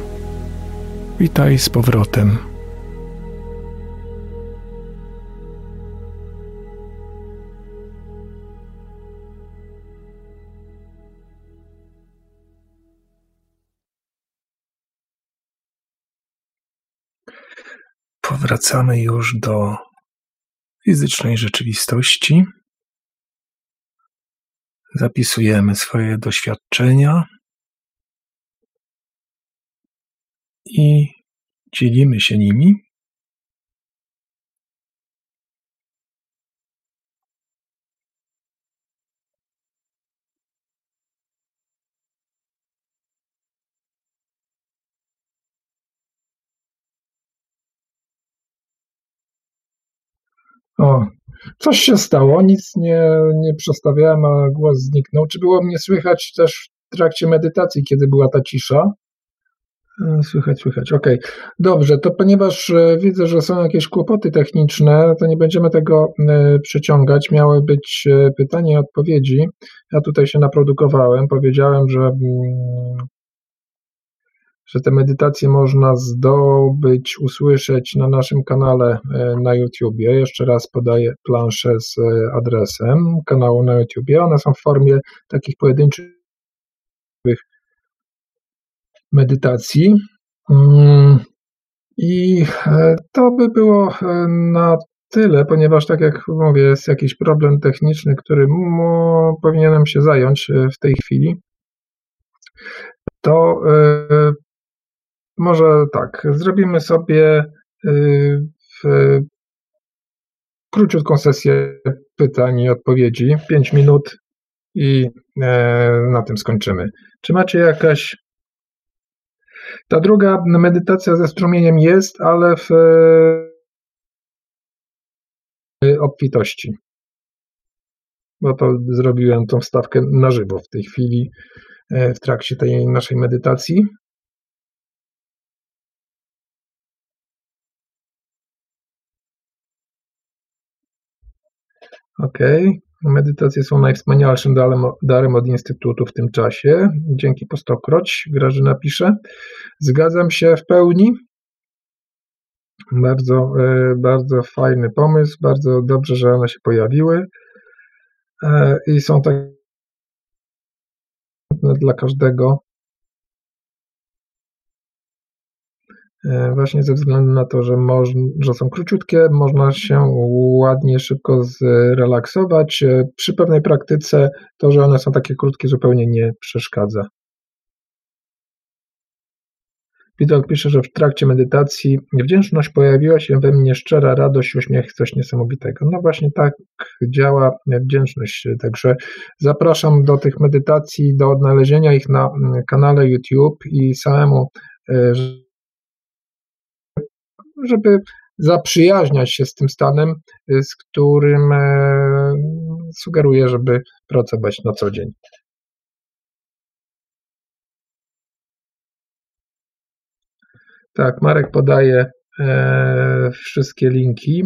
Witaj z powrotem. Wracamy już do fizycznej rzeczywistości. Zapisujemy swoje doświadczenia i dzielimy się nimi. O, coś się stało, nic nie przestawiałem, a głos zniknął. Czy było mnie słychać też w trakcie medytacji, kiedy była ta cisza? Słychać, okej. Dobrze, to ponieważ widzę, że są jakieś kłopoty techniczne, to nie będziemy tego przeciągać. Miały być pytania i odpowiedzi. Ja tutaj się naprodukowałem, powiedziałem, że te medytacje można zdobyć, usłyszeć na naszym kanale na YouTubie. Jeszcze raz podaję planszę z adresem kanału na YouTubie. One są w formie takich pojedynczych medytacji. I to by było na tyle, ponieważ tak jak mówię, jest jakiś problem techniczny, który powinienem się zająć w tej chwili. To może tak, zrobimy sobie króciutką sesję pytań i odpowiedzi, 5 minut i na tym skończymy. Czy macie jakaś... Ta druga medytacja ze strumieniem jest, ale w obfitości, bo to zrobiłem tą wstawkę na żywo w tej chwili w trakcie tej naszej medytacji. Okej. Medytacje są najwspanialszym darem od Instytutu w tym czasie. Dzięki po 100-kroć, Grażyna pisze. Zgadzam się w pełni. Bardzo, bardzo fajny pomysł, bardzo dobrze, że one się pojawiły. I są takie dla każdego. Właśnie ze względu na to, że są króciutkie, można się ładnie, szybko zrelaksować. Przy pewnej praktyce to, że one są takie krótkie, zupełnie nie przeszkadza. Widok pisze, że w trakcie medytacji wdzięczność pojawiła się we mnie, szczera radość, uśmiech, coś niesamowitego. No właśnie tak działa wdzięczność, także zapraszam do tych medytacji, do odnalezienia ich na kanale YouTube i samemu, żeby zaprzyjaźniać się z tym stanem, z którym sugeruję, żeby pracować na co dzień. Tak, Marek podaje wszystkie linki.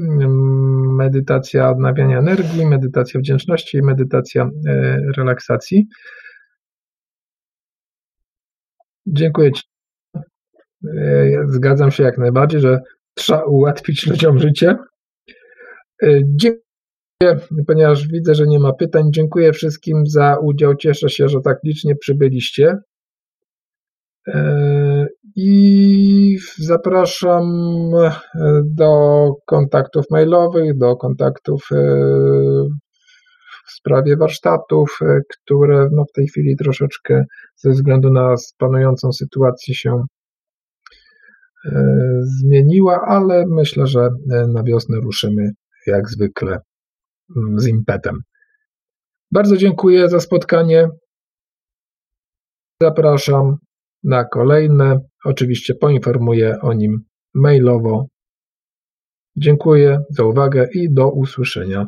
Medytacja odnawiania energii, medytacja wdzięczności i medytacja relaksacji. Dziękuję Ci. Zgadzam się jak najbardziej, że trzeba ułatwić ludziom życie. Dziękuję, ponieważ widzę, że nie ma pytań. Dziękuję wszystkim za udział. Cieszę się, że tak licznie przybyliście. I zapraszam do kontaktów mailowych, do kontaktów w sprawie warsztatów, które w tej chwili troszeczkę ze względu na panującą sytuację się zmieniła, ale myślę, że na wiosnę ruszymy jak zwykle z impetem. Bardzo dziękuję za spotkanie. Zapraszam na kolejne. Oczywiście poinformuję o nim mailowo. Dziękuję za uwagę i do usłyszenia.